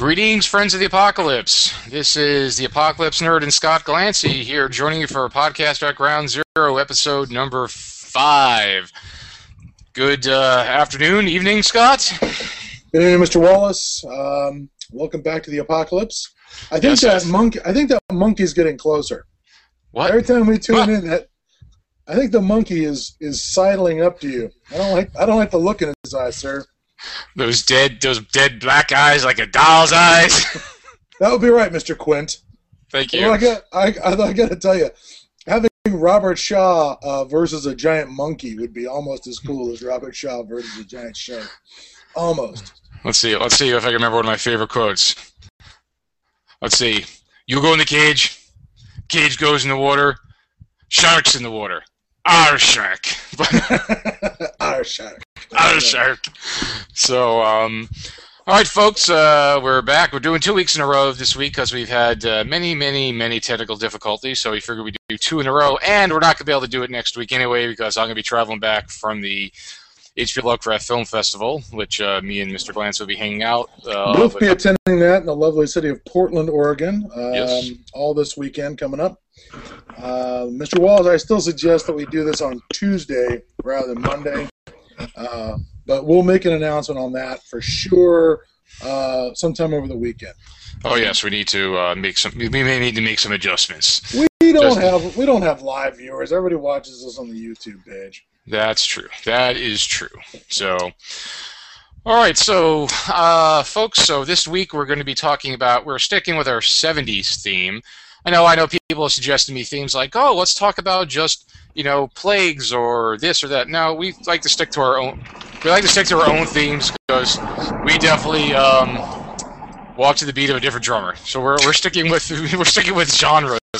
Greetings, friends of the apocalypse. This is the Apocalypse Nerd and Scott Glancy here, joining you for a podcast at Ground Zero, episode number 5. Good afternoon, evening, Scott. Good evening, Mr. Wallace. Welcome back to the apocalypse. I think that monkey's getting closer. What? Every time we tune in, I think the monkey is sidling up to you. I don't like the look in his eyes, sir. Those dead black eyes, like a doll's eyes. That would be right, Mr. Quint. Thank you. Well, I gotta tell you, having Robert Shaw versus a giant monkey would be almost as cool as Robert Shaw versus a giant shark. Almost. Let's see if I can remember one of my favorite quotes. Let's see. You go in the cage. Cage goes in the water. Shark's in the water. Our shark. Our shark. Our shark. So, all right, folks, we're back. We're doing 2 weeks in a row this week because we've had many technical difficulties, so we figured we'd do 2 in a row, and we're not going to be able to do it next week anyway because I'm going to be traveling back from the H.P. Lovecraft Film Festival, which me and Mr. Glantz will be hanging out. We'll be attending that in the lovely city of Portland, Oregon, yes. All this weekend coming up. Mr. Wallace, I still suggest that we do this on Tuesday rather than Monday, but we'll make an announcement on that for sure sometime over the weekend. Oh yes, we need to make some. We may need to make some adjustments. We don't have live viewers. Everybody watches us on the YouTube page. That's true. That is true. So, all right. So, folks. So this week we're going to be talking about. We're sticking with our '70s theme. I know people have suggested me themes like, oh, let's talk about just, you know, plagues or this or that. No, we like to stick to our own. We like to stick to our own themes because we definitely walk to the beat of a different drummer. So we're sticking with genres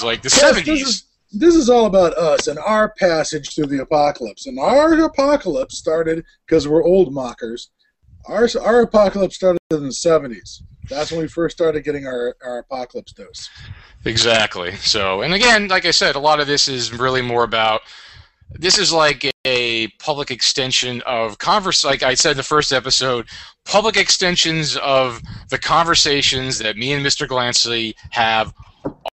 like the '70s. This is all about us and our passage through the apocalypse. And our apocalypse started, because we're old mockers, our apocalypse started in the '70s. That's when we first started getting our apocalypse dose. Exactly. So, and again, like I said, a lot of this is really more about, this is like a public extension of, like I said in the first episode, public extensions of the conversations that me and Mr. Glancy have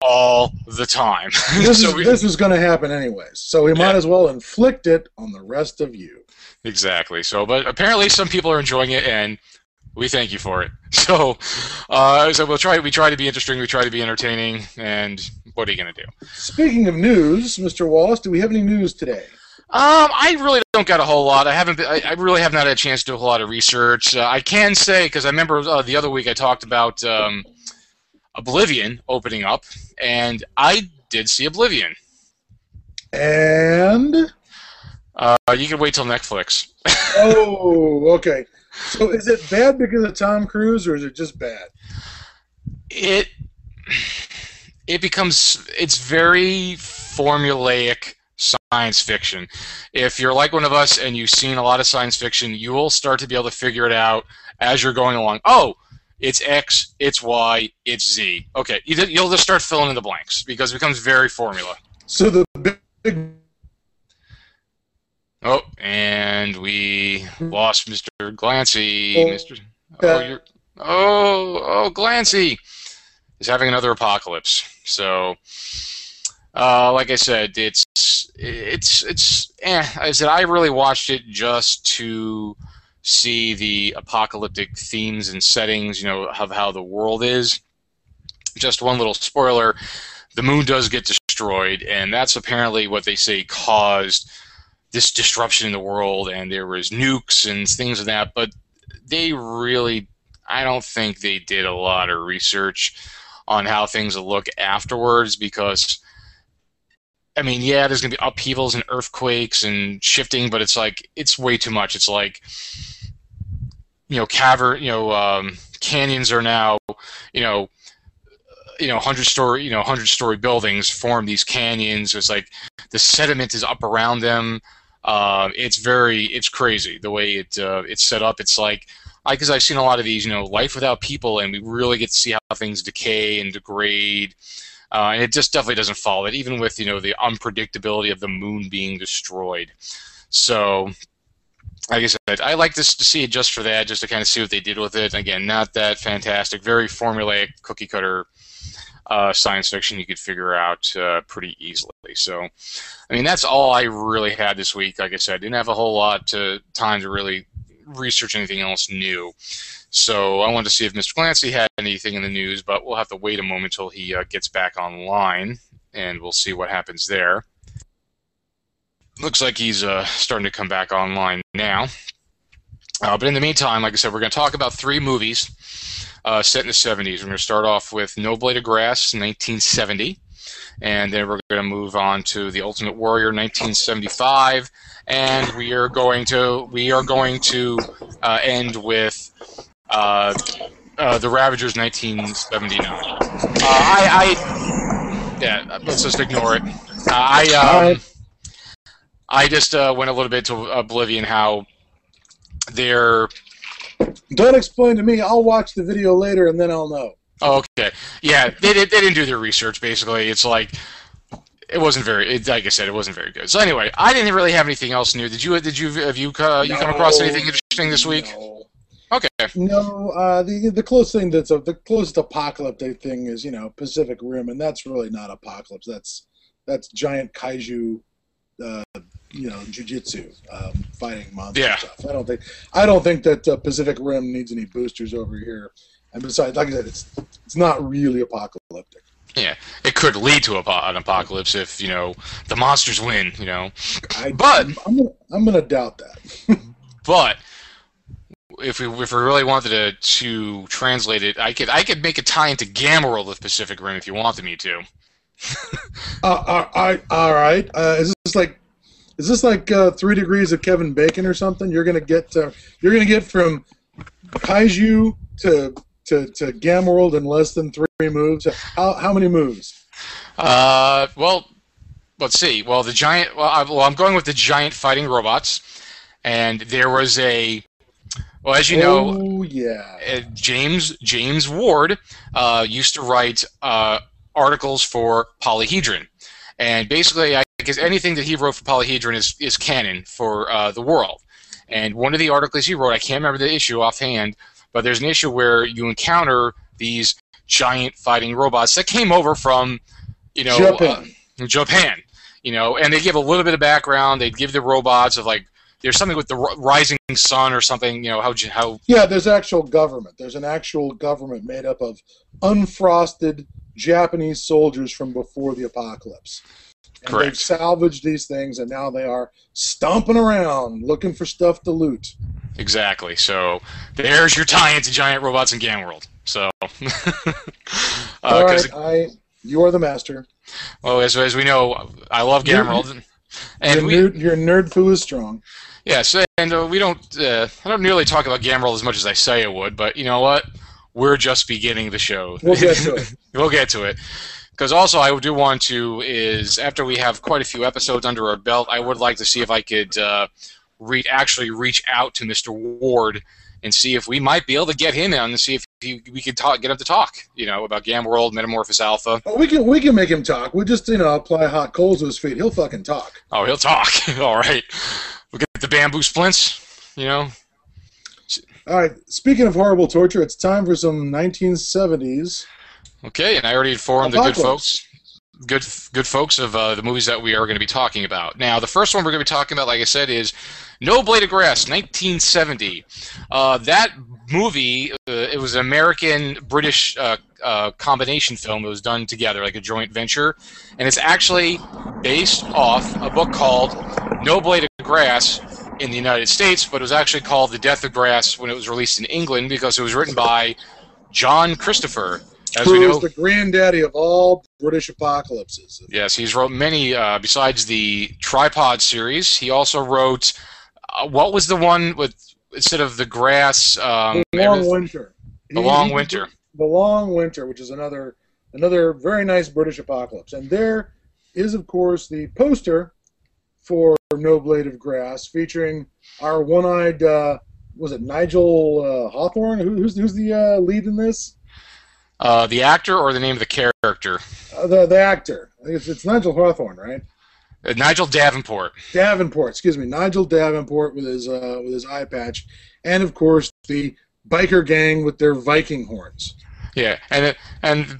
all the time. This is going to happen anyways, so we might as well inflict it on the rest of you. Exactly. So, but apparently some people are enjoying it, and we thank you for it. So, we try to be interesting, we try to be entertaining, and what are you going to do? Speaking of news, Mr. Wallace, do we have any news today? I really don't got a whole lot. I really have not had a chance to do a whole lot of research. I can say, because I remember the other week I talked about Oblivion opening up, and I did see Oblivion. And? You can wait till Netflix. Oh, okay. So is it bad because of Tom Cruise, or is it just bad? It's very formulaic science fiction. If you're like one of us and you've seen a lot of science fiction, you will start to be able to figure it out as you're going along. Oh, it's X, it's Y, it's Z. Okay, you'll just start filling in the blanks because it becomes very formula. So the big... Oh, and we lost Mr. Glancy. Glancy is having another apocalypse. So, like I said, I really watched it just to see the apocalyptic themes and settings, you know, of how the world is. Just one little spoiler, the moon does get destroyed, and that's apparently what they say caused this disruption in the world, and there was nukes and things of that, but they really, I don't think they did a lot of research on how things will look afterwards, because, I mean, yeah, there's going to be upheavals and earthquakes and shifting, but it's like, it's way too much. It's like, you know, canyons are now, hundred-story buildings form these canyons. It's like the sediment is up around them. It's crazy the way it's set up. It's like, because I've seen a lot of these, you know, Life Without People, and we really get to see how things decay and degrade. And it just definitely doesn't follow it, even with, you know, the unpredictability of the moon being destroyed. So like I said, I like this to see it just for that, just to kind of see what they did with it. Again, not that fantastic, very formulaic, cookie cutter science fiction you could figure out pretty easily. So, I mean, that's all I really had this week. Like I said, I didn't have a whole lot to time to really research anything else new. So I wanted to see if Mr. Glancy had anything in the news, but we'll have to wait a moment till he gets back online, and we'll see what happens there. Looks like he's starting to come back online now. But in the meantime, like I said, we're going to talk about three movies set in the 70s. We're going to start off with No Blade of Grass, 1970. And then we're going to move on to The Ultimate Warrior, 1975. And we are going to end with The Ravagers, 1979. Yeah, let's just ignore it. I just went a little bit to Oblivion, how they're... Don't explain to me. I'll watch the video later, and then I'll know. Oh, okay. Yeah, they didn't do their research, basically. It's like... It wasn't very... like I said, it wasn't very good. So anyway, I didn't really have anything else new. Have you come across anything interesting this week? No. Okay. No, the close thing that's... the closest apocalypse thing is, you know, Pacific Rim, and that's really not apocalypse. That's giant kaiju... you know, jujitsu, fighting monster stuff. I don't think that Pacific Rim needs any boosters over here. And besides, like I said, it's not really apocalyptic. Yeah, it could lead to an apocalypse if, you know, the monsters win. You know, I'm gonna doubt that. But if we really wanted to translate it, I could make a tie into Gamma World with Pacific Rim if you wanted me to. All right. Is this like 3 degrees of Kevin Bacon or something? You're gonna get from kaiju to Gamma World in less than 3 moves. How many moves? Well, let's see. Well, the giant. Well, I'm going with the giant fighting robots, and there was a. Well, as you know, James Ward used to write articles for Polyhedron, and basically because anything that he wrote for Polyhedron is canon for the world. And one of the articles he wrote, I can't remember the issue offhand, but there's an issue where you encounter these giant fighting robots that came over from, you know, Japan. You know, and they give a little bit of background. They give the robots of like there's something with the rising sun or something. You know how? Yeah, there's actual government. There's an actual government made up of unfrosted Japanese soldiers from before the apocalypse. And they've salvaged these things, and now they are stomping around looking for stuff to loot. Exactly. So there's your tie into giant robots in Gamma World. So, all right, you are the master. Well, as we know, I love Gamma World, and your nerd foo is strong. Yes, and we don't. I don't nearly talk about Gamma World as much as I say I would, but you know what? We're just beginning the show. We'll get to it. We'll get to it. Because also I do want to is, after we have quite a few episodes under our belt, I would like to see if I could actually reach out to Mr. Ward and see if we might be able to get him in and see if we could get him to talk, you know, about Gamma World, Metamorphosis Alpha. Oh, we can make him talk. We just, you know, apply hot coals to his feet. He'll fucking talk. Oh, he'll talk. All right. We'll get the bamboo splints, you know. All right. Speaking of horrible torture, it's time for some 1970s. Okay, and I already informed the good folks of the movies that we are going to be talking about. Now, the first one we're going to be talking about, like I said, is No Blade of Grass, 1970. That movie, it was an American-British combination film that was done together, like a joint venture, and it's actually based off a book called No Blade of Grass in the United States, but it was actually called The Death of Grass when it was released in England because it was written by John Christopher. As we know, who is the granddaddy of all British apocalypses. Yes, he's wrote many, besides the Tripod series, he also wrote, what was the one with, instead of the grass? The Long Winter. The Long Winter, which is another very nice British apocalypse. And there is, of course, the poster for No Blade of Grass, featuring our one-eyed, was it Nigel Hawthorne? Who's the lead in this? The actor or the name of the character? The actor. It's Nigel Hawthorne, right? Nigel Davenport. Davenport, excuse me, Nigel Davenport with his eye patch, and of course the biker gang with their Viking horns. Yeah, and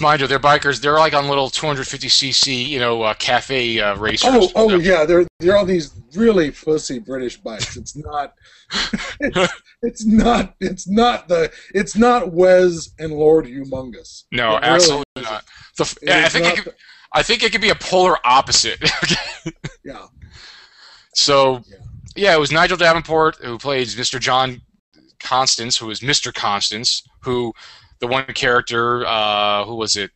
mind you, they're bikers. They're like on little 250cc, you know, cafe racers. Oh yeah, they're on these really pussy British bikes. It's not, it's not Wes and Lord Humongous. No, it absolutely really not. I think it could be a polar opposite. Yeah. So, yeah, it was Nigel Davenport who played Mr. John Constance, who was Mr. Constance, who. The one character, who was it?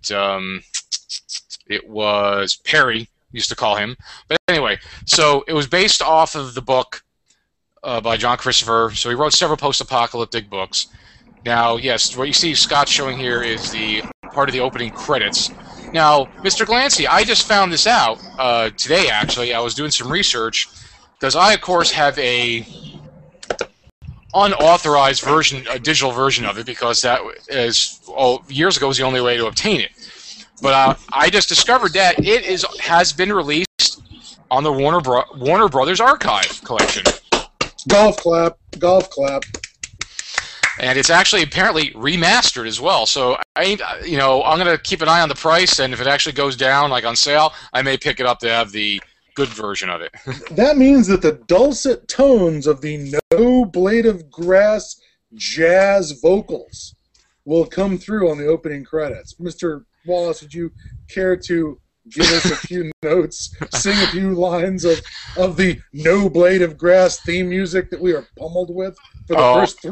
It was Perry, used to call him. But anyway, so it was based off of the book by John Christopher. So he wrote several post-apocalyptic books. Now, yes, what you see Scott showing here is the part of the opening credits. Now, Mr. Glancy, I just found this out today, actually. I was doing some research because I, of course, have a... unauthorized version, a digital version of it, because that is years ago was the only way to obtain it. But I just discovered that it has been released on the Warner Brothers Archive collection. Golf clap, golf clap. And it's actually apparently remastered as well. So I'm gonna keep an eye on the price, and if it actually goes down, like on sale, I may pick it up to have the good version of it. That means that the dulcet tones of the No Blade of Grass jazz vocals will come through on the opening credits. Mr. Wallace, would you care to give us a few notes, sing a few lines of the No Blade of Grass theme music that we are pummeled with for the first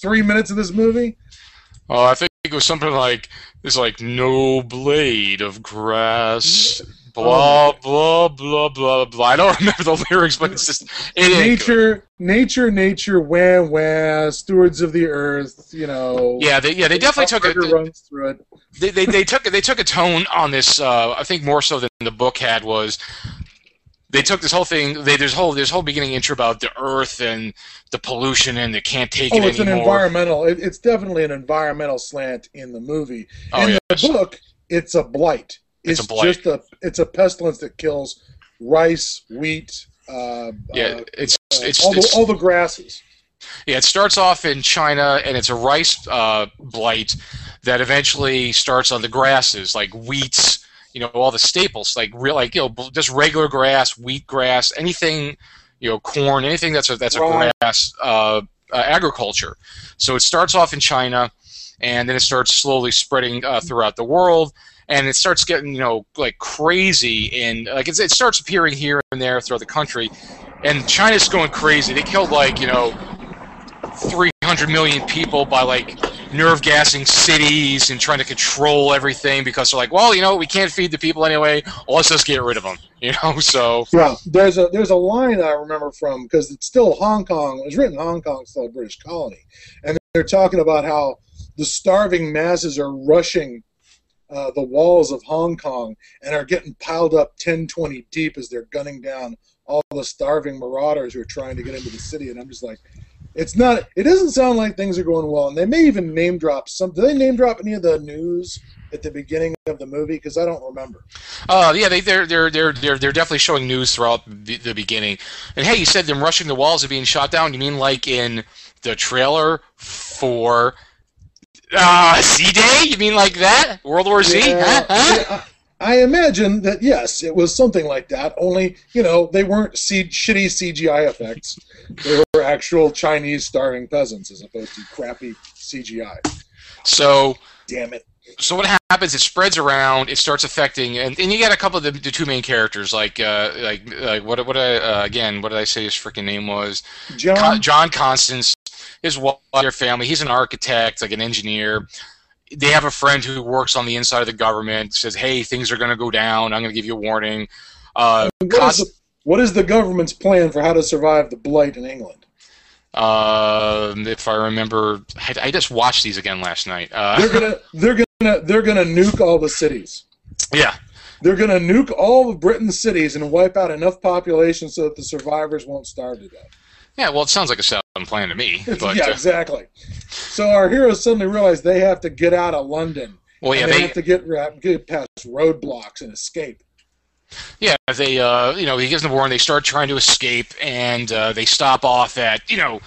three minutes of this movie? Oh, I think it was something like, it's like No Blade of Grass... Blah, blah, blah, blah, blah. I don't remember the lyrics, but it's just... Nature, wah, wah, stewards of the earth, you know... Yeah, they definitely took it. Runs through it. They took a tone on this, I think more so than the book had, was... They took this whole thing, this whole beginning intro about the earth and the pollution and they can't take it anymore. It's an environmental... It's definitely an environmental slant in the movie. In the book, it's a blight. It's a pestilence that kills rice, wheat, all the grasses. Yeah, it starts off in China, and it's a rice blight that eventually starts on the grasses, like wheats, you know, all the staples, just regular grass, wheat grass, anything, you know, corn, anything that's a grass agriculture. So it starts off in China, and then it starts slowly spreading throughout the world. And it starts getting, you know, like crazy, and like it starts appearing here and there throughout the country, and China's going crazy. They killed like, you know, 300 million people by like nerve gassing cities and trying to control everything because they're like, well, you know, we can't feed the people anyway. Well, let's just get rid of them, you know. So yeah, there's a line I remember from, because it's still Hong Kong. It was written in Hong Kong, still a British colony, and they're talking about how the starving masses are rushing the walls of Hong Kong and are getting piled up 10, 20 deep as they're gunning down all the starving marauders who are trying to get into the city. And I'm just like, it doesn't sound like things are going well. And they may even name drop some. Do they name drop any of the news at the beginning of the movie? Because I don't remember. Yeah, they're definitely showing news throughout the beginning. And hey, you said them rushing the walls and being shot down. You mean like in the trailer for? Z-Day? You mean like that? World War Z? Yeah, huh? Yeah, I imagine that, yes, it was something like that, only, you know, they weren't shitty CGI effects. They were actual Chinese starving peasants as opposed to crappy CGI. So... Damn it. So what happens, it spreads around, it starts affecting, and you got a couple of the two main characters, like what did I say his freaking name was? John Constance. His wife, their family. He's an architect, like an engineer. They have a friend who works on the inside of the government. Says, "Hey, things are going to go down. I'm going to give you a warning." What is the government's plan for how to survive the blight in England? If I remember, I just watched these again last night. They're gonna nuke all the cities. Yeah. They're going to nuke all of Britain's cities and wipe out enough population so that the survivors won't starve to death. Yeah, well, it sounds like a sound plan to me. But, yeah, exactly. So our heroes suddenly realize they have to get out of London. Well, yeah, they have to get past roadblocks and escape. Yeah, they he gives them a warning. They start trying to escape, and they stop off at a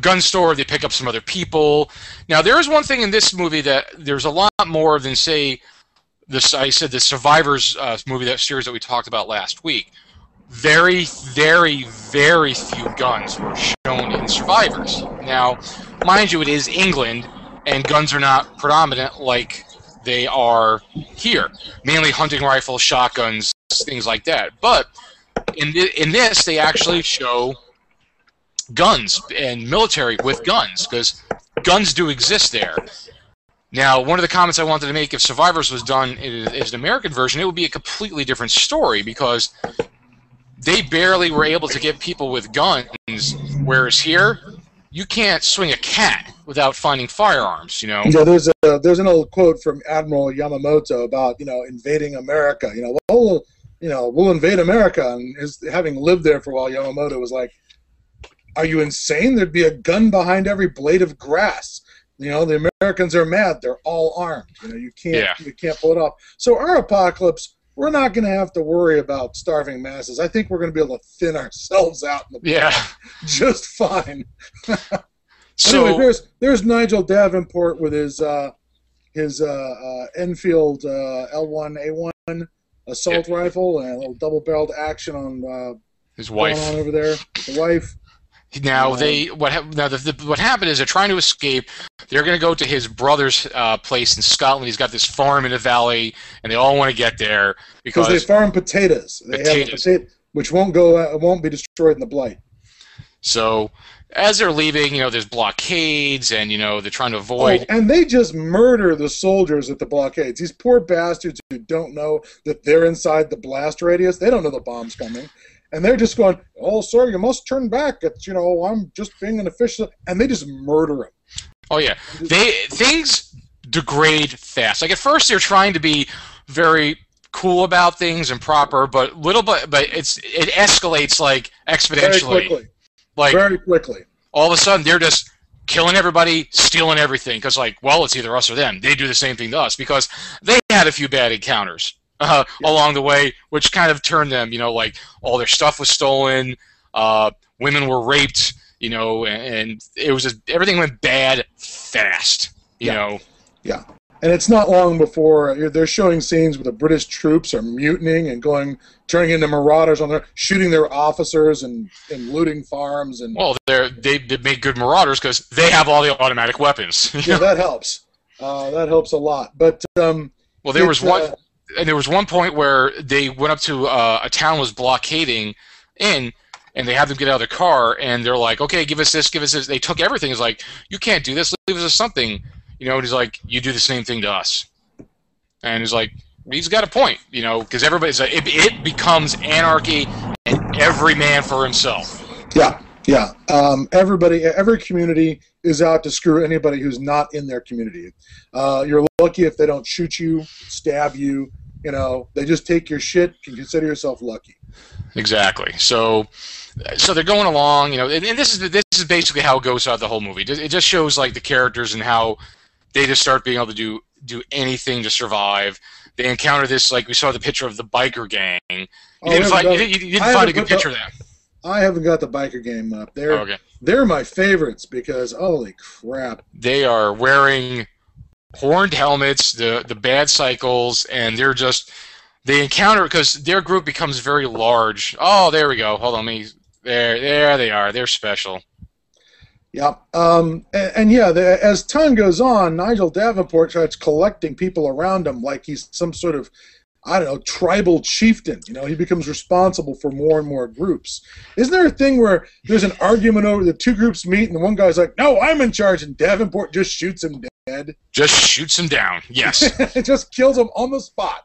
gun store. They pick up some other people. Now there is one thing in this movie that there's a lot more than say this. I said the Survivors movie series that we talked about last week. Very, very, very few guns were shown in Survivors. Now, mind you, it is England, and guns are not predominant like they are here. Mainly hunting rifles, shotguns, things like that. But in this, they actually show guns and military with guns, because guns do exist there. Now, one of the comments I wanted to make, if Survivors was done as an American version, it would be a completely different story, because they barely were able to get people with guns, whereas here, you can't swing a cat without finding firearms, Yeah, there's an old quote from Admiral Yamamoto about, invading America. We'll invade America. And having lived there for a while, Yamamoto was like, are you insane? There'd be a gun behind every blade of grass. The Americans are mad. They're all armed. You can't pull it off. So our apocalypse, we're not going to have to worry about starving masses. I think we're going to be able to thin ourselves out in the just fine. So anyway, there's Nigel Davenport with his Enfield L1A1 assault rifle and a little double-barreled action on his wife going on over there. The wife. Now what happened is they're trying to escape. They're going to go to his brother's place in Scotland. He's got this farm in the valley, and they all want to get there because they farm potatoes. They have a potato, which won't be destroyed in the blight. So as they're leaving, there's blockades, and they're trying to avoid. Oh, and they just murder the soldiers at the blockades. These poor bastards who don't know that they're inside the blast radius. They don't know the bomb's coming. And they're just going, oh, sir, you must turn back. It's, I'm just being an official. And they just murder him. Oh, yeah. Things degrade fast. Like, at first they're trying to be very cool about things and proper, but it escalates, like, exponentially. Very quickly. Very quickly. All of a sudden they're just killing everybody, stealing everything. Because, it's either us or them. They do the same thing to us because they had a few bad encounters. Along the way, which kind of turned them, all their stuff was stolen, women were raped, and it was just, everything went bad fast, you know. Yeah, and it's not long before they're showing scenes where the British troops are mutinying and turning into marauders on their, shooting their officers and looting farms. And well, they make good marauders because they have all the automatic weapons. Yeah, that helps. That helps a lot. But there was one point where they went up to a town was blockading in, and they had them get out of their car, and they're like, okay, give us this, give us this. They took everything. It's like, you can't do this. Leave us with something. And he's like, you do the same thing to us. And he's like, he's got a point, because everybody's like, it becomes anarchy and every man for himself. Yeah, yeah. Every community is out to screw anybody who's not in their community. You're lucky if they don't shoot you, stab you, they just take your shit. You consider yourself lucky. Exactly. So they're going along, and this is basically how it goes out the whole movie. It just shows like the characters and how they just start being able to do anything to survive. They encounter this, like we saw the picture of the biker gang. You didn't find a good picture of that. I haven't got the biker game up. They're my favorites because holy crap. They are wearing horned helmets, the bad cycles, and they're just they encounter because their group becomes very large. Oh, there we go. Hold on, there they are. They're special. Yeah. As time goes on, Nigel Davenport starts collecting people around him like he's some sort of tribal chieftain. He becomes responsible for more and more groups. Isn't there a thing where there's an argument over the two groups meet and the one guy's like, no, I'm in charge, and Davenport just shoots him dead? Just shoots him down, yes. Just kills him on the spot.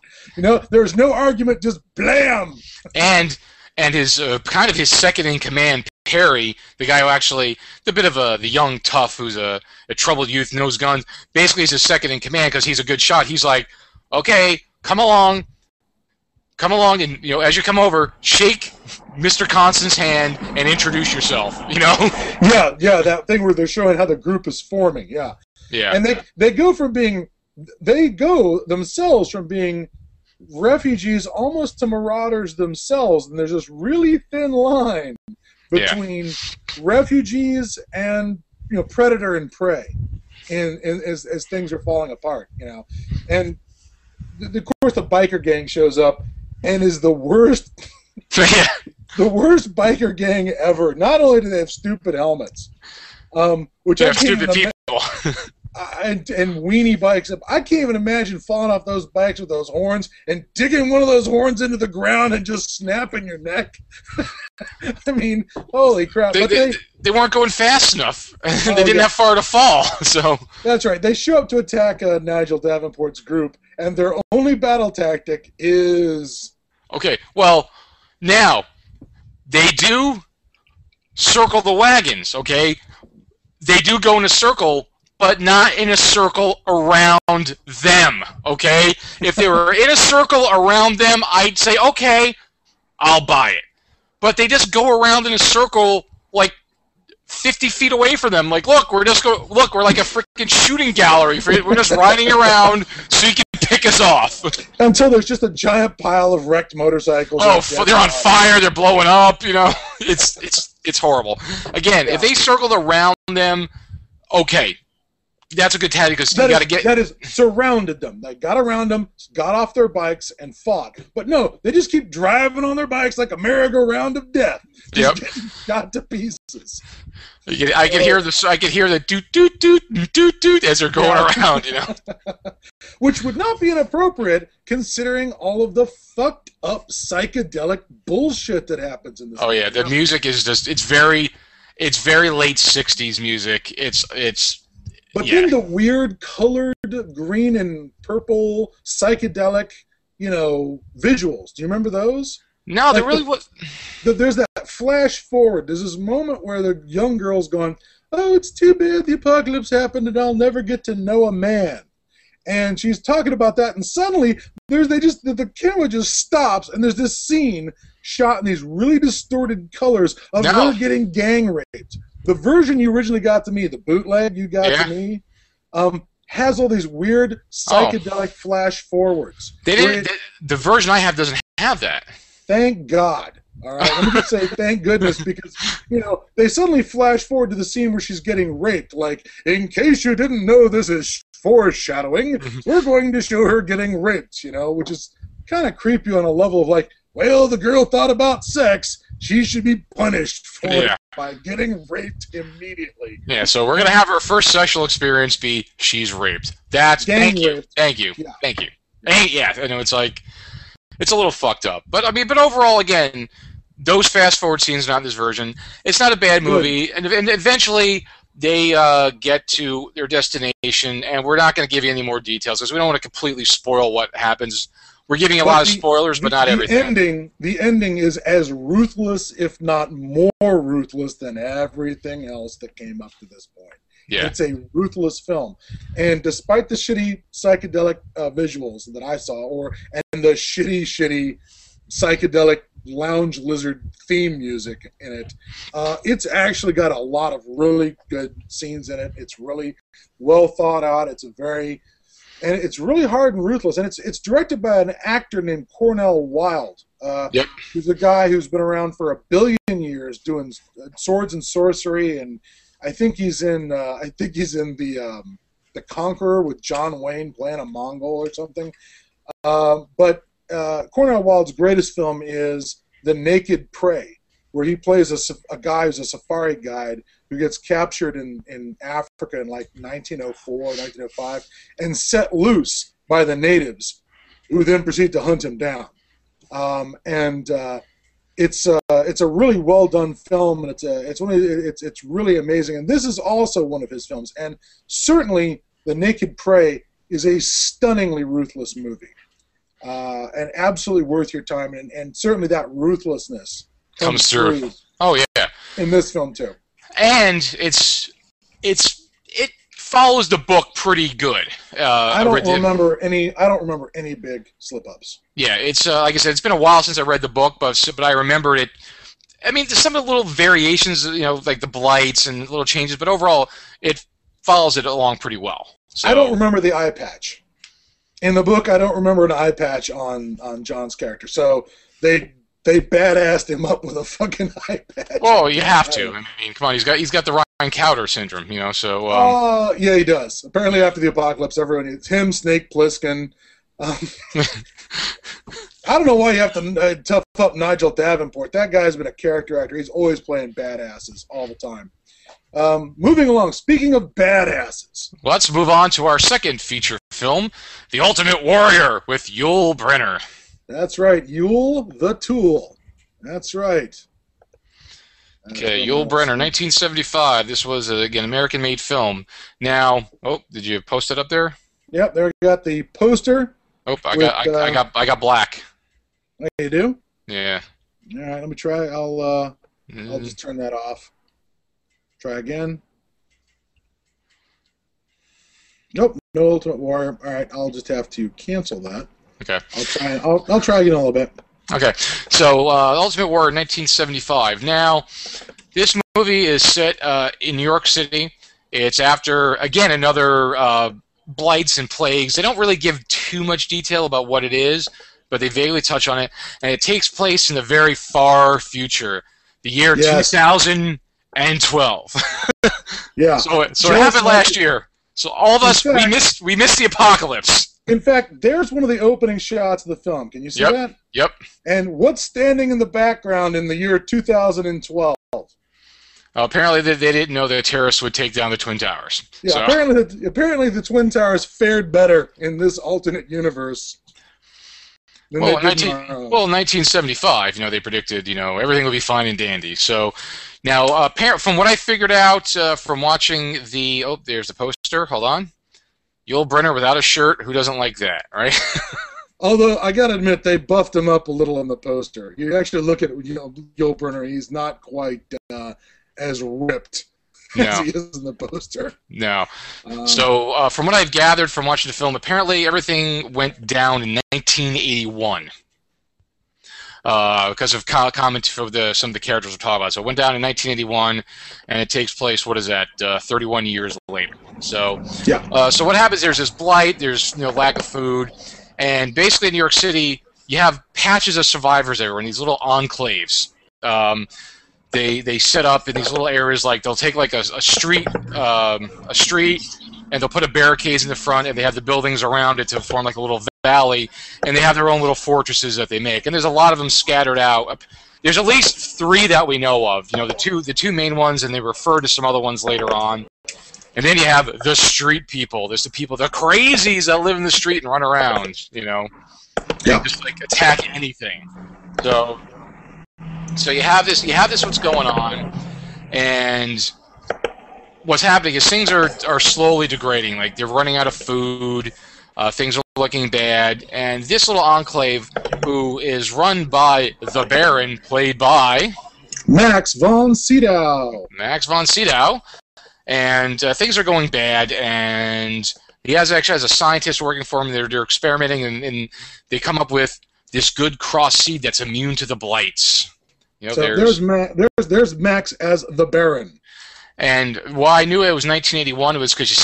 There's no argument, just blam! And his kind of his second-in-command, Perry, the guy who actually, the bit of the young tough who's a troubled youth, knows guns, basically is his second-in-command because he's a good shot. He's like, okay, come along, and as you come over, shake Mr. Constance's hand and introduce yourself. Yeah, that thing where they're showing how the group is forming. Yeah, and they go themselves from being refugees almost to marauders themselves, and there's this really thin line between refugees and, you know, predator and prey, and as things are falling apart, you know. And of course the biker gang shows up and is the worst the worst biker gang ever. Not only do they have stupid helmets, which they have stupid people. And weenie bikes. I can't even imagine falling off those bikes with those horns and digging one of those horns into the ground and just snapping your neck. I mean, holy crap. They weren't going fast enough. They didn't have far to fall. So that's right. They show up to attack Nigel Davenport's group, and their only battle tactic is... Okay, well, now, they do circle the wagons, okay? They do go in a circle... but not in a circle around them, okay? If they were in a circle around them, I'd say, okay, I'll buy it. But they just go around in a circle like 50 feet away from them. Like, look, we're just go. Look, we're like a freaking shooting gallery. We're just riding around so you can pick us off. Until there's just a giant pile of wrecked motorcycles. Oh, they're on fire. They're blowing up. You know, it's horrible. Again, if they circled around them, okay. That's a good tactic because you got to get... That is, surrounded them. They got around them, got off their bikes, and fought. But no, they just keep driving on their bikes like a merry-go-round of death. Just getting shot to pieces. I could hear the doot-doot-doot-doot-doot as they're going around, you know. Which would not be inappropriate considering all of the fucked-up psychedelic bullshit that happens in this movie. Yeah, the music is just... It's very late 60s music. But then the weird colored green and purple psychedelic, you know, visuals. Do you remember those? No, like there really was. There's that flash forward. There's this moment where the young girl's going, "Oh, it's too bad the apocalypse happened and I'll never get to know a man." And she's talking about that, and suddenly the camera just stops, and there's this scene shot in these really distorted colors of her getting gang raped. The version you originally got to me, the bootleg you got to me, has all these weird psychedelic flash forwards. The version I have doesn't have that. Thank God. All right, let me just say thank goodness, because you know they suddenly flash forward to the scene where she's getting raped. Like, in case you didn't know, this is foreshadowing. We're going to show her getting raped. You know, which is kind of creepy on a level of like, well, the girl thought about sex. She should be punished for it by getting raped immediately. Yeah, so we're going to have her first sexual experience be she's raped. That's Thank you. I know it's like, it's a little fucked up. But I mean, but overall, again, those fast forward scenes not in this version. It's not a bad movie. And eventually they get to their destination, and we're not going to give you any more details because we don't want to completely spoil what happens. We're giving a lot of spoilers, but not everything. The ending is as ruthless, if not more ruthless, than everything else that came up to this point. Yeah. It's a ruthless film. And despite the shitty psychedelic visuals that I saw, and the shitty, shitty psychedelic lounge lizard theme music in it, it's actually got a lot of really good scenes in it. It's really well thought out. And it's really hard and ruthless, and it's directed by an actor named Cornell Wilde, who's a guy who's been around for 1 billion years doing swords and sorcery, and I think he's in the Conqueror with John Wayne playing a Mongol or something. But Cornell Wilde's greatest film is The Naked Prey, where he plays a guy who's a safari guide who gets captured in Africa in like 1904, 1905, and set loose by the natives, who then proceed to hunt him down. It's a really well done film, and it's really amazing. And this is also one of his films, and certainly The Naked Prey is a stunningly ruthless movie, and absolutely worth your time. And certainly that ruthlessness comes through. Oh yeah, in this film too. And it follows the book pretty good. I don't remember any big slip ups. Yeah, it's like I said, it's been a while since I read the book, but I remembered it. I mean, there's some of the little variations, you know, like the blights and little changes, but overall, it follows it along pretty well. So, I don't remember the eye patch. In the book, I don't remember an eye patch on John's character, so they badassed him up with a fucking eye patch. Oh, you have to. I mean, come on, he's got the Ryan Cowder syndrome, you know. So. Yeah, he does. Apparently, after the apocalypse, it's him, Snake Plissken. I don't know why you have to tough up Nigel Davenport. That guy's been a character actor. He's always playing badasses all the time. Moving along, speaking of badasses. Let's move on to our second feature film, The Ultimate Warrior, with Yul Brynner. That's right, Yul the Tool. That's right. Okay, Yul Brynner, 1975. This was, again, an American-made film. Now, oh, did you post it up there? Yep, there you got the poster. Oh, I got black. You do? Yeah. All right, let me try. I'll just turn that off. Try again. Nope, no Ultimate Warrior. All right, I'll just have to cancel that. Okay. I'll try again a little bit. Okay. So, Ultimate Warrior, 1975. Now, this movie is set in New York City. It's after again another blights and plagues. They don't really give too much detail about what it is, but they vaguely touch on it. And it takes place in the very far future, the year 2012. Yeah. So it happened last year. So all of us, we missed the apocalypse. In fact, there's one of the opening shots of the film. Can you see that? Yep. And what's standing in the background in the year 2012? Apparently, they didn't know that terrorists would take down the Twin Towers. Yeah, so. Apparently the Twin Towers fared better in this alternate universe. Well, in 1975, you know, they predicted, you know, everything would be fine and dandy. So, now, from what I figured out from watching the... Oh, there's the poster. Hold on. Yul Brynner without a shirt. Who doesn't like that, right? Although, I got to admit, they buffed him up a little on the poster. You actually look at, you know, Yul Brynner, he's not quite... as ripped as he is in the poster. No. So from what I've gathered from watching the film, apparently everything went down in 1981 because of comments from some of the characters we're talking about. So it went down in 1981, and it takes place, 31 years later. So so what happens, there's this blight, there's lack of food, and basically in New York City, you have patches of survivors everywhere in these little enclaves. They set up in these little areas, like they'll take like a street, and they'll put a barricades in the front, and they have the buildings around it to form like a little valley, and they have their own little fortresses that they make. And there's a lot of them scattered out. There's at least three that we know of. You know, the two main ones, and they refer to some other ones later on. And then you have the street people. There's the people, the crazies that live in the street and run around. You know, they just like attack anything. So you have this what's going on, and what's happening is things are slowly degrading. Like they're running out of food, things are looking bad, and this little enclave, who is run by the Baron, played by Max von Sydow. Max von Sydow, and things are going bad, and he actually has a scientist working for him. They're experimenting, and they come up with this good cross seed that's immune to the blights. You know, so there's Max as the Baron. And why I knew it was 1981 was because you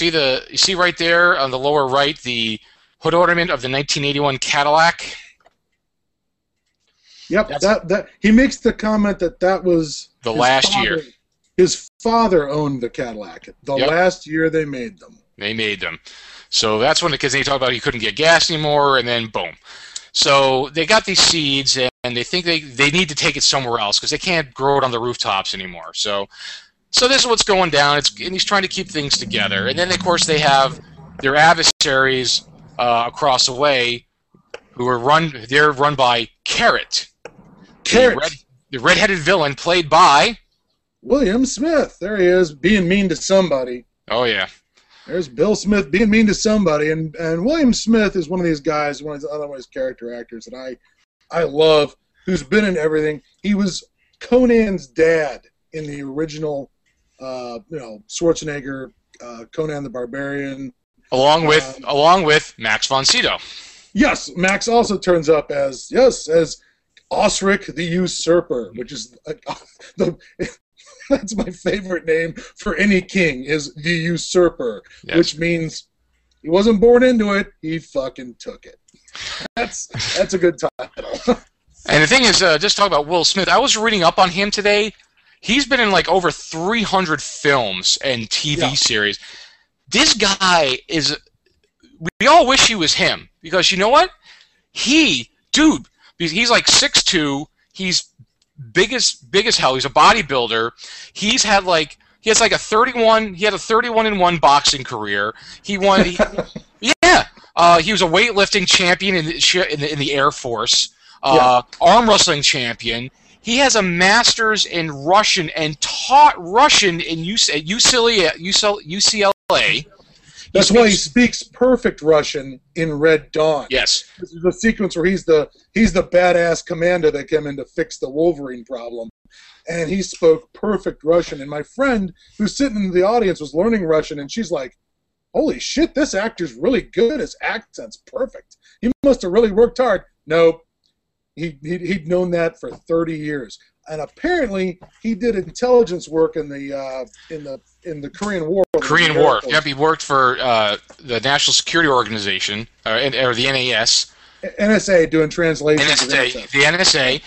see right there on the lower right the hood ornament of the 1981 Cadillac. Yep, that he makes the comment that was the last year. His father owned the Cadillac. The last year they made them. They made them. So that's when the kids, they talk about he couldn't get gas anymore, and then boom. So they got these seeds, and they think they need to take it somewhere else because they can't grow it on the rooftops anymore. So this is what's going down. And he's trying to keep things together. And then, of course, they have their adversaries across the way, who are run by Carrot. Carrot, the red-headed villain played by William Smith. There he is, being mean to somebody. Oh yeah. There's Bill Smith being mean to somebody, and William Smith is one of these guys, one of these otherwise character actors that I love, who's been in everything. He was Conan's dad in the original, Schwarzenegger, Conan the Barbarian, along with Max von Sydow. Yes, Max also turns up as Osric the Usurper, which is that's my favorite name for any king, is the Usurper, which means He wasn't born into it. He fucking took it. That's a good title. And the thing is, just talk about Will Smith. I was reading up on him today. He's been in like over 300 films and TV series. This guy is. We all wish he was him because you know what? Dude, he's like 6'2". He's big as hell. He's a bodybuilder. He's had like. He has like a 31. He had a 31-1 boxing career. He won. He was a weightlifting champion in the Air Force. Arm wrestling champion. He has a master's in Russian and taught Russian in UCLA. That's why he speaks perfect Russian in Red Dawn. Yes, this is a sequence where he's the badass commander that came in to fix the Wolverine problem. And he spoke perfect Russian. And my friend, who's sitting in the audience, was learning Russian, and she's like, holy shit, this actor's really good. His accent's perfect. He must have really worked hard. Nope. He'd known that for 30 years. And apparently, he did intelligence work in the Korean War. Korean War. Yep, he worked for the National Security Organization, or the NAS. NSA, doing translation. NSA, the NSA.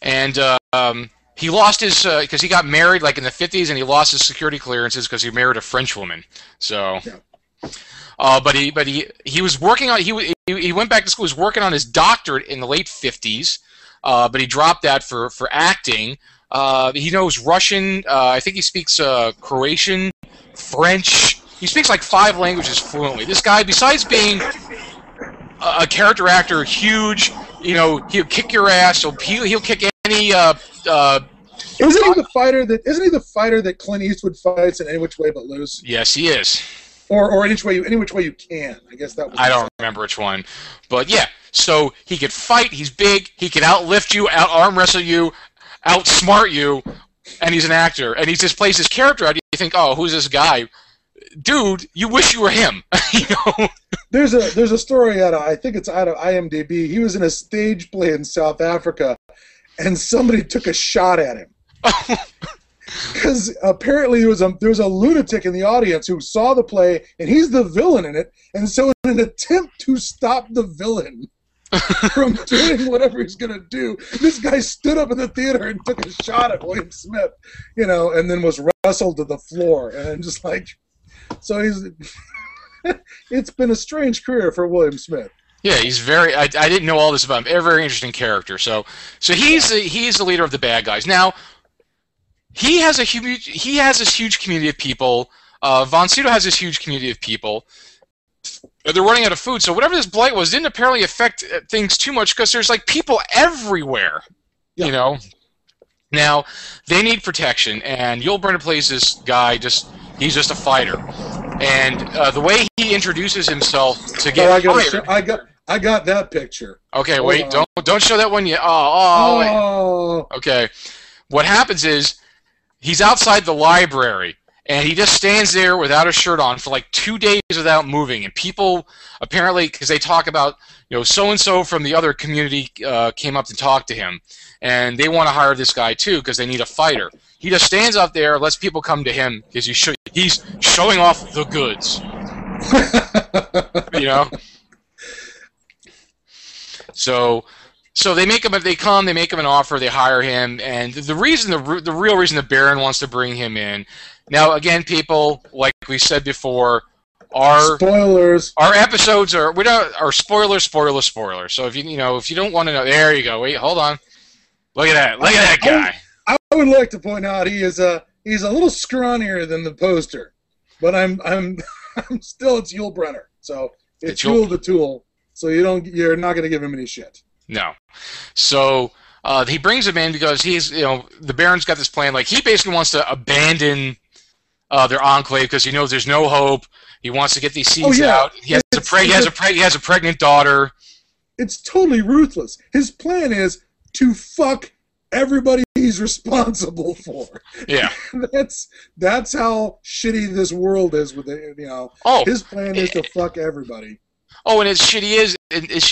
And... he lost his because he got married like in the 50s, and he lost his security clearances because he married a French woman. So, but he was working on he went back to school. He was working on his doctorate in the late 50s, but he dropped that for acting. He knows Russian. I think he speaks Croatian, French. He speaks like 5 languages fluently. This guy, besides being a character actor, huge, you know, he'll kick your ass. So he'll kick any. Isn't he the fighter that Clint Eastwood fights in Any Which Way But Loose? Yes, he is. Or any which way you can. I guess that was. I don't remember which one, but yeah. So he could fight. He's big. He can outlift you, out arm wrestle you, outsmart you, and he's an actor. And he just plays his character out. You think, oh, who's this guy? Dude, you wish you were him. You know? There's a story I think it's out of IMDb. He was in a stage play in South Africa. And somebody took a shot at him because apparently there was a lunatic in the audience who saw the play, and he's the villain in it. And so, in an attempt to stop the villain from doing whatever he's gonna do, this guy stood up in the theater and took a shot at William Smith, you know, and then was wrestled to the floor. And just like, so he's. It's been a strange career for William Smith. Yeah, he's very. I didn't know all this about him. A very interesting character. So he's the leader of the bad guys. Now, he has this huge community of people. Von Sydow has this huge community of people. They're running out of food, so whatever this blight was didn't apparently affect things too much because there's like people everywhere. Yeah. You know. Now they need protection, and Yul Brynner plays this guy. He's just a fighter, and the way he introduces himself to get fired. I got that picture. Okay, wait, don't show that one yet. Oh. Okay. What happens is he's outside the library, and he just stands there without a shirt on for like 2 days without moving. And people apparently, because they talk about, you know, so and so from the other community came up to talk to him, and they want to hire this guy too because they need a fighter. He just stands out there, lets people come to him because he's showing off the goods. You know. So they make him. They come. They make him an offer. They hire him. And the reason, the real reason, the Baron wants to bring him in. Now, again, people, like we said before, our episodes are spoiler. So if you don't want to know, there you go. Wait, hold on. Look at that. Look at that guy. I would like to point out he's a little scrawnier than the poster, but I'm still it's Yul Brynner. So it's Yul the Tool. So you're not going to give him any shit. No. So he brings him in because he's, you know, the Baron's got this plan. Like, he basically wants to abandon their enclave because he knows there's no hope. He wants to get these seeds out. He has a pregnant daughter. It's totally ruthless. His plan is to fuck everybody he's responsible for. Yeah. that's how shitty this world is with it, you know. Oh, his plan is to fuck everybody. Oh, and it's shitty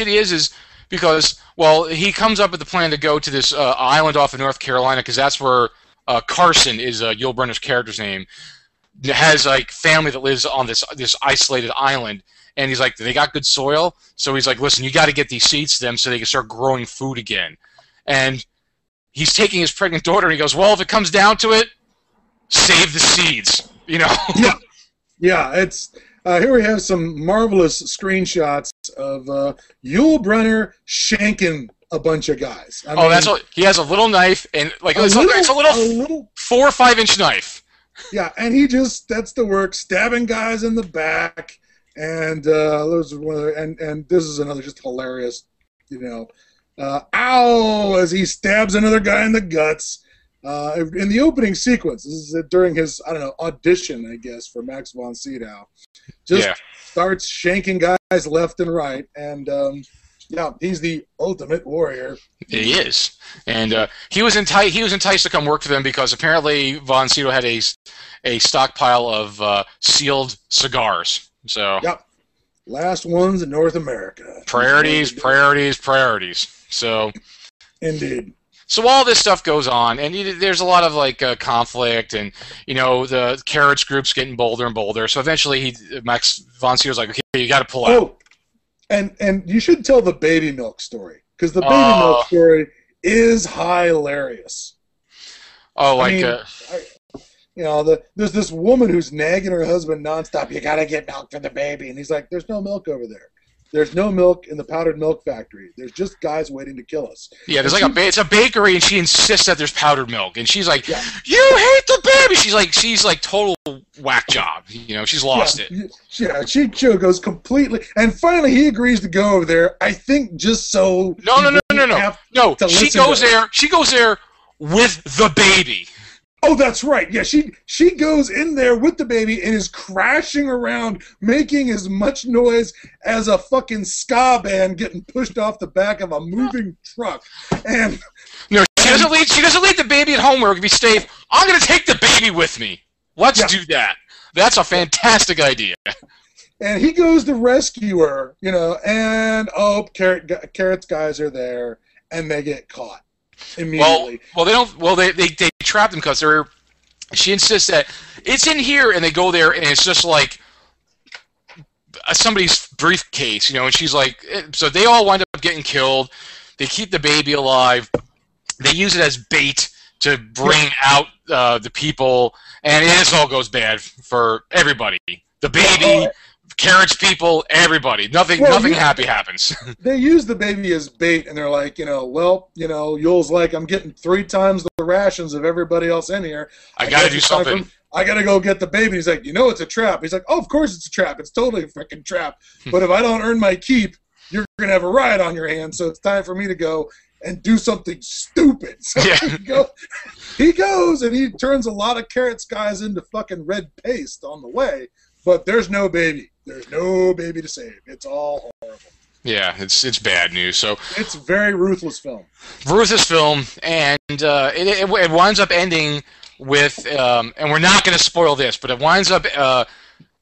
is because, well, he comes up with the plan to go to this island off of North Carolina because that's where Carson is Yul Brynner's character's name. has like family that lives on this isolated island, and he's like, they got good soil, so he's like, listen, you got to get these seeds to them so they can start growing food again. And he's taking his pregnant daughter, and he goes, well, if it comes down to it, save the seeds, you know? Yeah, yeah. It's here we have some marvelous screenshots of Yul Brynner shanking a bunch of guys. I mean, that's all. He has a little knife, and like it's a little 4- or 5-inch knife. Yeah, and he just, that's the work, stabbing guys in the back, and those are one of the, and this is another just hilarious, you know, ow, as he stabs another guy in the guts. In the opening sequence, this is during his, I don't know, audition, I guess, for Max von Sydow. Just starts shanking guys left and right, and yeah, he's the ultimate warrior. He is, and he was enticed to come work for them because apparently von Sydow had a stockpile of sealed cigars. So yep, last ones in North America. Priorities, priorities, priorities. So indeed. So all this stuff goes on, and there's a lot of like conflict, and you know the Carrots group's getting bolder and bolder. So eventually, Max von Sydow's like, okay, you got to pull out. And you should tell the baby milk story, because the baby milk story is hilarious. Oh, like, I mean, you know, there's this woman who's nagging her husband nonstop. You gotta get milk for the baby, and he's like, "There's no milk over there. There's no milk in the powdered milk factory. There's just guys waiting to kill us." Yeah, there's like it's a bakery, and she insists that there's powdered milk, and she's like, yeah, "You hate the baby." She's like total whack job. You know, she's lost it. Yeah, she goes completely, and finally he agrees to go over there. I think just so. No. She goes there. She goes there with the baby. Oh, that's right. Yeah, she goes in there with the baby and is crashing around, making as much noise as a fucking ska band getting pushed off the back of a moving truck. And no, she doesn't leave the baby at home where it can be safe. I'm gonna take the baby with me. Let's do that. That's a fantastic idea. And he goes to rescue her, you know, and oh, Carrot's guys are there, and they get caught immediately. Well, they don't. Well, they trapped them because they're. She insists that it's in here, and they go there, and it's just like somebody's briefcase, you know. And she's like, so they all wind up getting killed. They keep the baby alive. They use it as bait to bring out the people, and this all goes bad for everybody. The baby. Carrots people, everybody. Nothing happy happens. They use the baby as bait, and they're like, you know, well, you know, Yul's like, I'm getting 3 times the rations of everybody else in here. I gotta do something. I gotta go get the baby. He's like, you know, it's a trap. He's like, oh, of course it's a trap. It's totally a freaking trap. But if I don't earn my keep, you're gonna have a riot on your hands. So it's time for me to go and do something stupid. So he goes, and he turns a lot of Carrots guys into fucking red paste on the way. But there's no baby. There's no baby to save. It's all horrible. Yeah, it's bad news. So it's a very ruthless film. Ruthless film, and it winds up ending with, and we're not going to spoil this, but it winds up a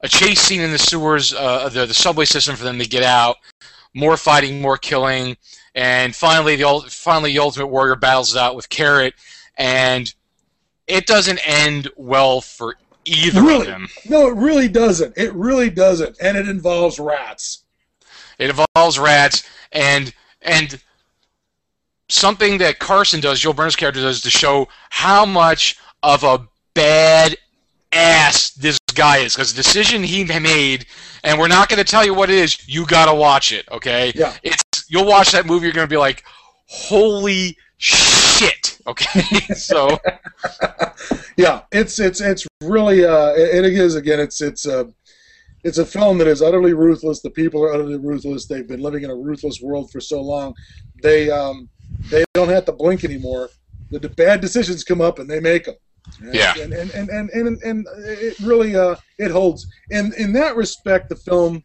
chase scene in the sewers, the subway system for them to get out. More fighting, more killing, and finally the Ultimate Warrior battles it out with Carrot, and it doesn't end well for either of them. No, it really doesn't. It really doesn't. And it involves rats. It involves rats, and something that Carson does, Yul Brynner's character does, to show how much of a bad ass this guy is, because the decision he made, and we're not going to tell you what it is, you got to watch it, okay? Yeah. You'll watch that movie, you're going to be like, holy shit, okay? So... Yeah, it's really it is, again, it's a film that is utterly ruthless. The people are utterly ruthless. They've been living in a ruthless world for so long. They don't have to blink anymore. The bad decisions come up and they make them. Yeah. And it really it holds. And in that respect, the film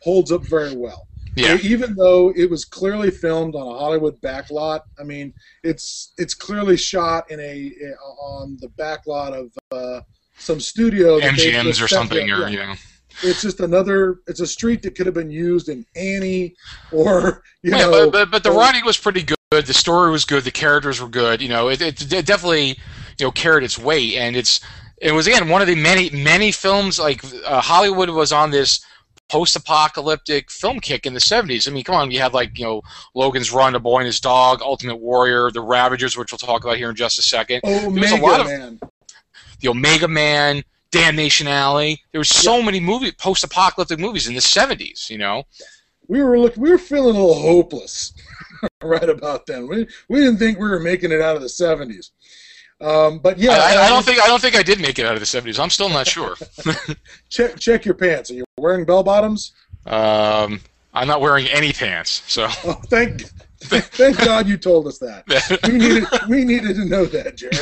holds up very well. Yeah. So even though it was clearly filmed on a Hollywood backlot, I mean, it's clearly shot on the backlot of some studio, MGM's or something, or you know. It's just it's a street that could have been used in Annie, or you know. But the writing was pretty good. The story was good. The characters were good. You know, it definitely, you know, carried its weight, and it's. it was, again, one of the many, many films, like, Hollywood was on this post-apocalyptic film kick in the 70s. I mean, come on, you had, like, you know, Logan's Run, A Boy and His Dog, Ultimate Warrior, The Ravagers, which we'll talk about here in just a second. The Omega Man, Damnation Alley. There were so many movie, post-apocalyptic movies in the 70s, you know? We were feeling a little hopeless right about then. We didn't think we were making it out of the 70s. But yeah, I don't think I did make it out of the 70s. I'm still not sure. Check your pants. Are you wearing bell bottoms? I'm not wearing any pants. So thank God you told us that. we needed to know that, Jared.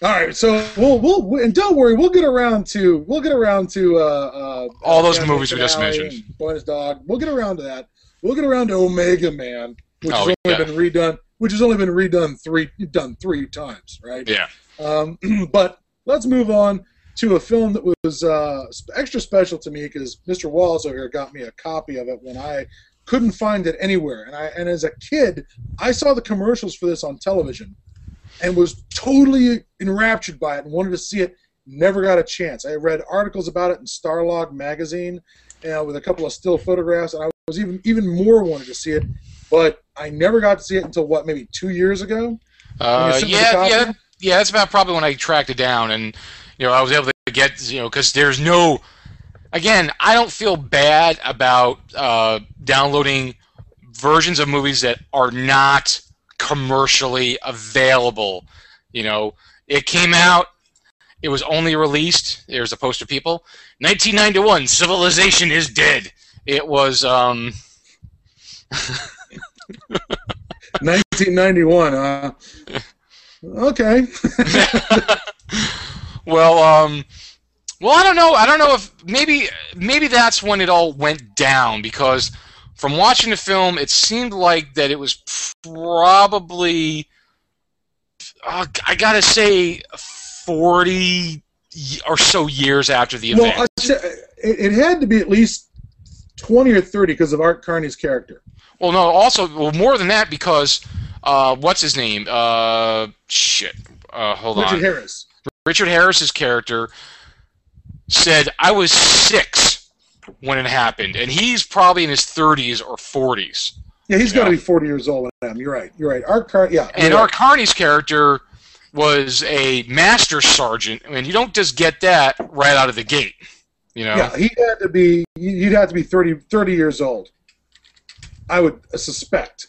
All right, so we'll and don't worry, we'll get around to all those movies we just mentioned. Boy's Dog. We'll get around to that. We'll get around to Omega Man, which has only been redone three times, right? Yeah. But let's move on to a film that was extra special to me because Mr. Wallace over here got me a copy of it when I couldn't find it anywhere, and as a kid I saw the commercials for this on television and was totally enraptured by it and wanted to see it. Never got a chance. I read articles about it in Starlog magazine with a couple of still photographs, and I was even more wanted to see it, but I never got to see it until, what, maybe 2 years ago? Yeah, that's about probably when I tracked it down, and, you know, I was able to get, you know, because there's no, again, I don't feel bad about downloading versions of movies that are not commercially available, you know. It came out, it was only released, there's the poster people, 1991, Civilization is Dead. It was, 1991, okay. Well, well, I don't know if maybe that's when it all went down, because from watching the film, it seemed like that it was probably, I gotta say, 40 or so years after the event. Well, it had to be at least 20 or 30 because of Art Carney's character. Well, no, also, well, more than that, because, what's his name? Hold on. Richard Harris. Richard Harris's character said, I was 6 when it happened, and he's probably in his 30s or 40s. Yeah, he's got to be 40 years old when him. You're right, you're right. Art Carney's character was a master sergeant, and you don't just get that right out of the gate, you know? Yeah, he'd have to be 30 years old. I would suspect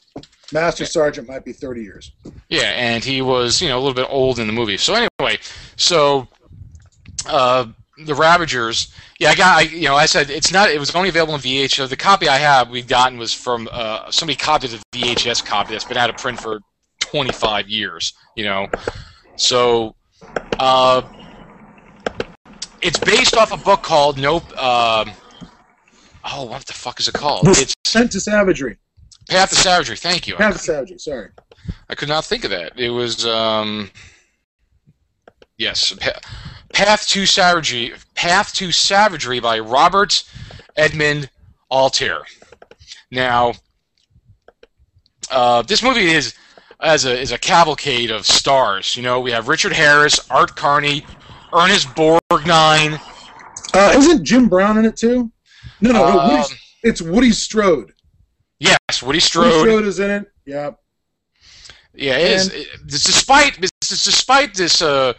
Master Sergeant might be 30 years. Yeah, and he was, you know, a little bit old in the movie. So anyway, so the Ravagers. Yeah, I said it's not. It was only available in VHS. So the copy I have, we've gotten, was from somebody copied the VHS copy that's been out of print for 25 years. You know, so it's based off a book called what the fuck is it called? It's Path to Savagery. Path to Savagery, thank you. Path to Savagery, sorry. I could not think of that. It was, yes, Path to Savagery by Robert Edmund Altair. Now, this movie is a cavalcade of stars. You know, we have Richard Harris, Art Carney, Ernest Borgnine. Isn't Jim Brown in it, too? No, it's Woody Strode. Yes, Woody Strode. Woody Strode is in it. Yeah. Yeah, despite this, a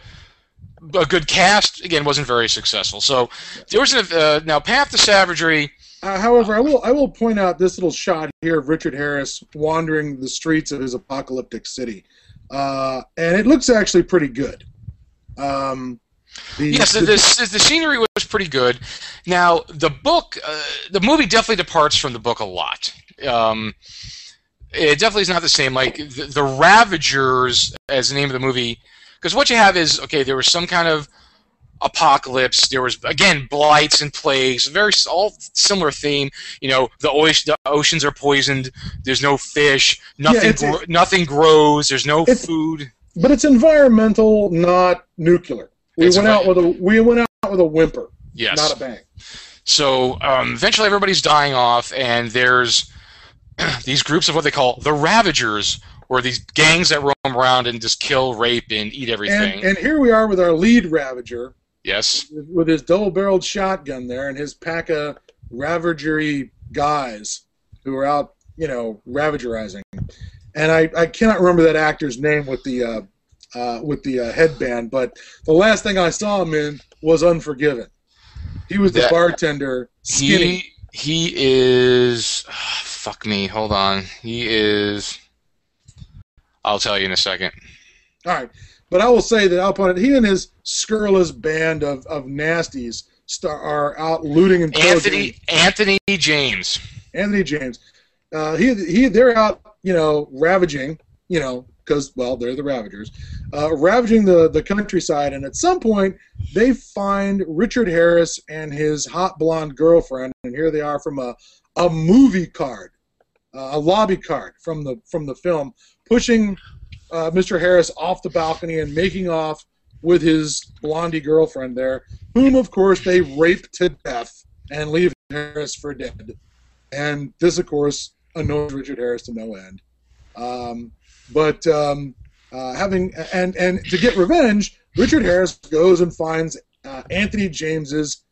good cast, again, wasn't very successful. So there was now Path to Savagery. However, I will point out this little shot here of Richard Harris wandering the streets of his apocalyptic city, and it looks actually pretty good. The scenery was pretty good. Now, the book, the movie definitely departs from the book a lot. It definitely is not the same. Like, the Ravagers, as the name of the movie, because what you have is, okay, there was some kind of apocalypse. There was, again, blights and plagues, all similar theme. You know, the oceans are poisoned. There's no fish. Nothing grows. There's no food. But it's environmental, not nuclear. We went out with a whimper, yes, not a bang. So eventually, everybody's dying off, and there's these groups of what they call the Ravagers or these gangs that roam around and just kill, rape, and eat everything. And here we are with our lead Ravager. Yes. With his double-barreled shotgun there and his pack of Ravagery guys who are out, you know, Ravagerizing. And I cannot remember that actor's name with the headband, but the last thing I saw him in was Unforgiven. He was the bartender, skinny. He is... Oh, fuck me. Hold on. He is... I'll tell you in a second. All right. But I will say that I'll put it, he and his scurrilous band of nasties are out looting and closing. Anthony James. They're out, you know, ravaging, you know, because, well, they're the Ravagers, ravaging the countryside. And at some point, they find Richard Harris and his hot blonde girlfriend, and here they are from a movie card, a lobby card from the film, pushing Mr. Harris off the balcony and making off with his blondie girlfriend there, whom, of course, they rape to death and leave Harris for dead. And this, of course, annoys Richard Harris to no end. But to get revenge, Richard Harris goes and finds Anthony James's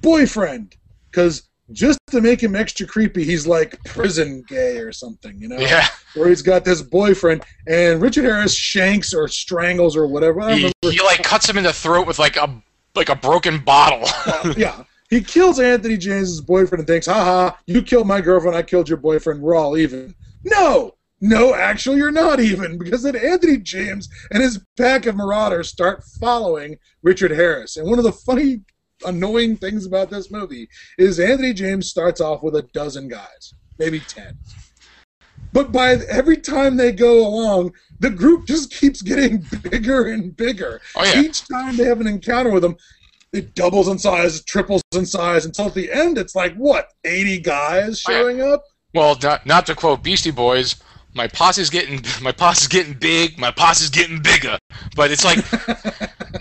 boyfriend, because just to make him extra creepy, he's like prison gay or something, you know? Yeah. Where he's got this boyfriend, and Richard Harris shanks or strangles or whatever. He like cuts him in the throat with like a broken bottle. Yeah. He kills Anthony James's boyfriend and thinks, haha, you killed my girlfriend, I killed your boyfriend, we're all even. No, actually, you're not even, because then Anthony James and his pack of marauders start following Richard Harris. And one of the funny, annoying things about this movie is Anthony James starts off with 12 guys, maybe 10. But by every time they go along, the group just keeps getting bigger and bigger. Oh, yeah. Each time they have an encounter with them, it doubles in size, triples in size, until at the end it's like, what, 80 guys showing up? Well, not to quote Beastie Boys, my posse's getting big, my posse's getting bigger. But it's like,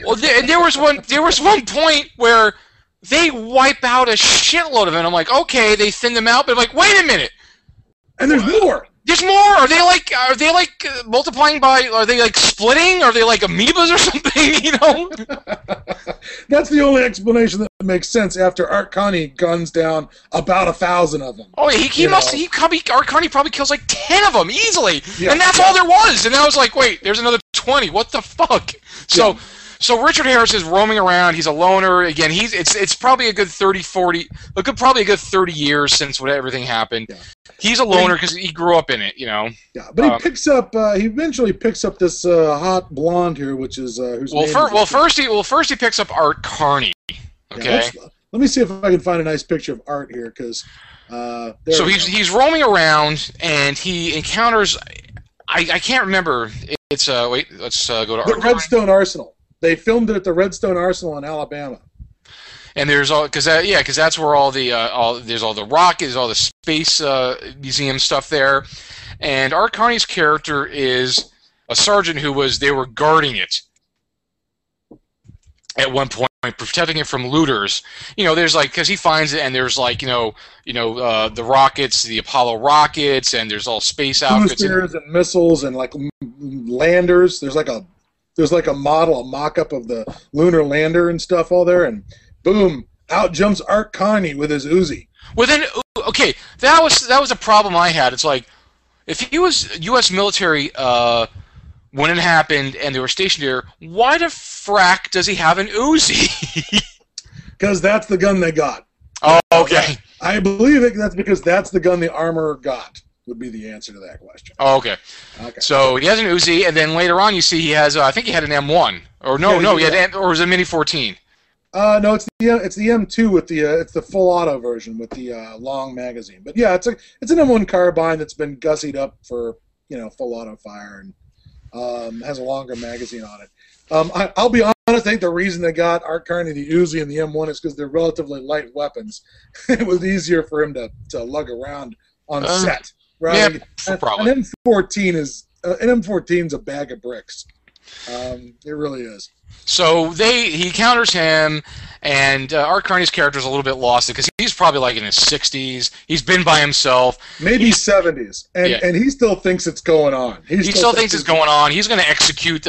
well, there was one point where they wipe out a shitload of it. I'm like, okay, they thin them out, but I'm like, wait a minute. And there's more. There's more. Are they like multiplying by? Are they like splitting? Are they like amoebas or something? You know. That's the only explanation that makes sense. After Art Carney guns down about 1,000 of them. Oh, Art Carney probably kills like 10 of them easily, yeah, and that's all there was. And I was like, wait, there's another 20. What the fuck? So, yeah. So Richard Harris is roaming around. He's a loner again. It's probably a good 30 years since everything happened. Yeah. He's a loner because he grew up in it, you know. Yeah, but he eventually picks up this hot blonde here, which is first he picks up Art Carney. Okay. Yeah, let me see if I can find a nice picture of Art here, because so he's roaming around and he encounters I can't remember. It's wait, let's go to Art Carney. Redstone Arsenal. They filmed it at the Redstone Arsenal in Alabama. And there's all because that's where all the rock is, all the space museum stuff there, and Art Carney's character is a sergeant they were guarding it at one point, protecting it from looters. You know, there's like because he finds it, and there's like you know the rockets, the Apollo rockets, and there's all space outfits and missiles and like landers. There's like a model, a mock-up of the lunar lander and stuff all there and. Boom! Out jumps Art Carney with his Uzi. Well, then, okay, that was a problem I had. It's like if he was U.S. military when it happened and they were stationed here, why the frack does he have an Uzi? Because that's the gun they got. Oh, okay. I believe it. That's because that's the gun the armorer got. Would be the answer to that question. Oh, okay. Okay. So he has an Uzi, and then later on you see he has. I think he had an M1, or or was it a Mini 14? No, it's the M2 with the it's the full auto version with the long magazine. But yeah, it's an M1 carbine that's been gussied up for full auto fire and has a longer magazine on it. I'll be honest, I think the reason they got Art Carney the Uzi and the M1 is because they're relatively light weapons. It was easier for him to lug around on set. Right? Yeah, probably. An M14 is a bag of bricks. It really is. So he encounters him, and Art Carney's character is a little bit lost because he's probably like in his 60s. He's been by himself, maybe 70s, and he still thinks it's going on. He still thinks it's going on. He's going to execute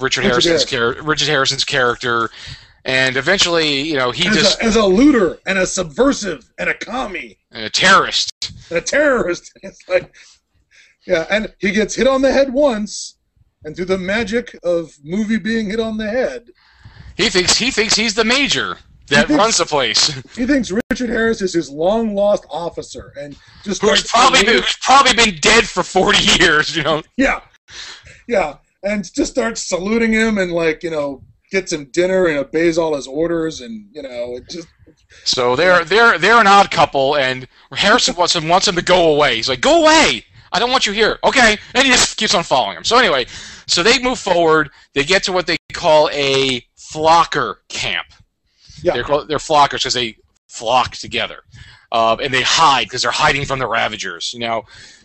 Richard Harrison's character, and eventually, you know, as a looter and a subversive and a commie and a terrorist. It's like, yeah, and he gets hit on the head once, and through the magic of movie being hit on the head, he thinks he's the major that runs the place. He thinks Richard Harris is his long-lost officer, and just who's probably been dead for 40 years, you know. Yeah, yeah, and just starts saluting him, and like, you know, gets him dinner and obeys all his orders, and you know, it just. So they're an odd couple, and Harrison wants him to go away. He's like, go away. I don't want you here. Okay. And he just keeps on following him. So anyway, so they move forward. They get to what they call a flocker camp. Yeah. They're flockers because they flock together. And they hide because they're hiding from the Ravagers. You know?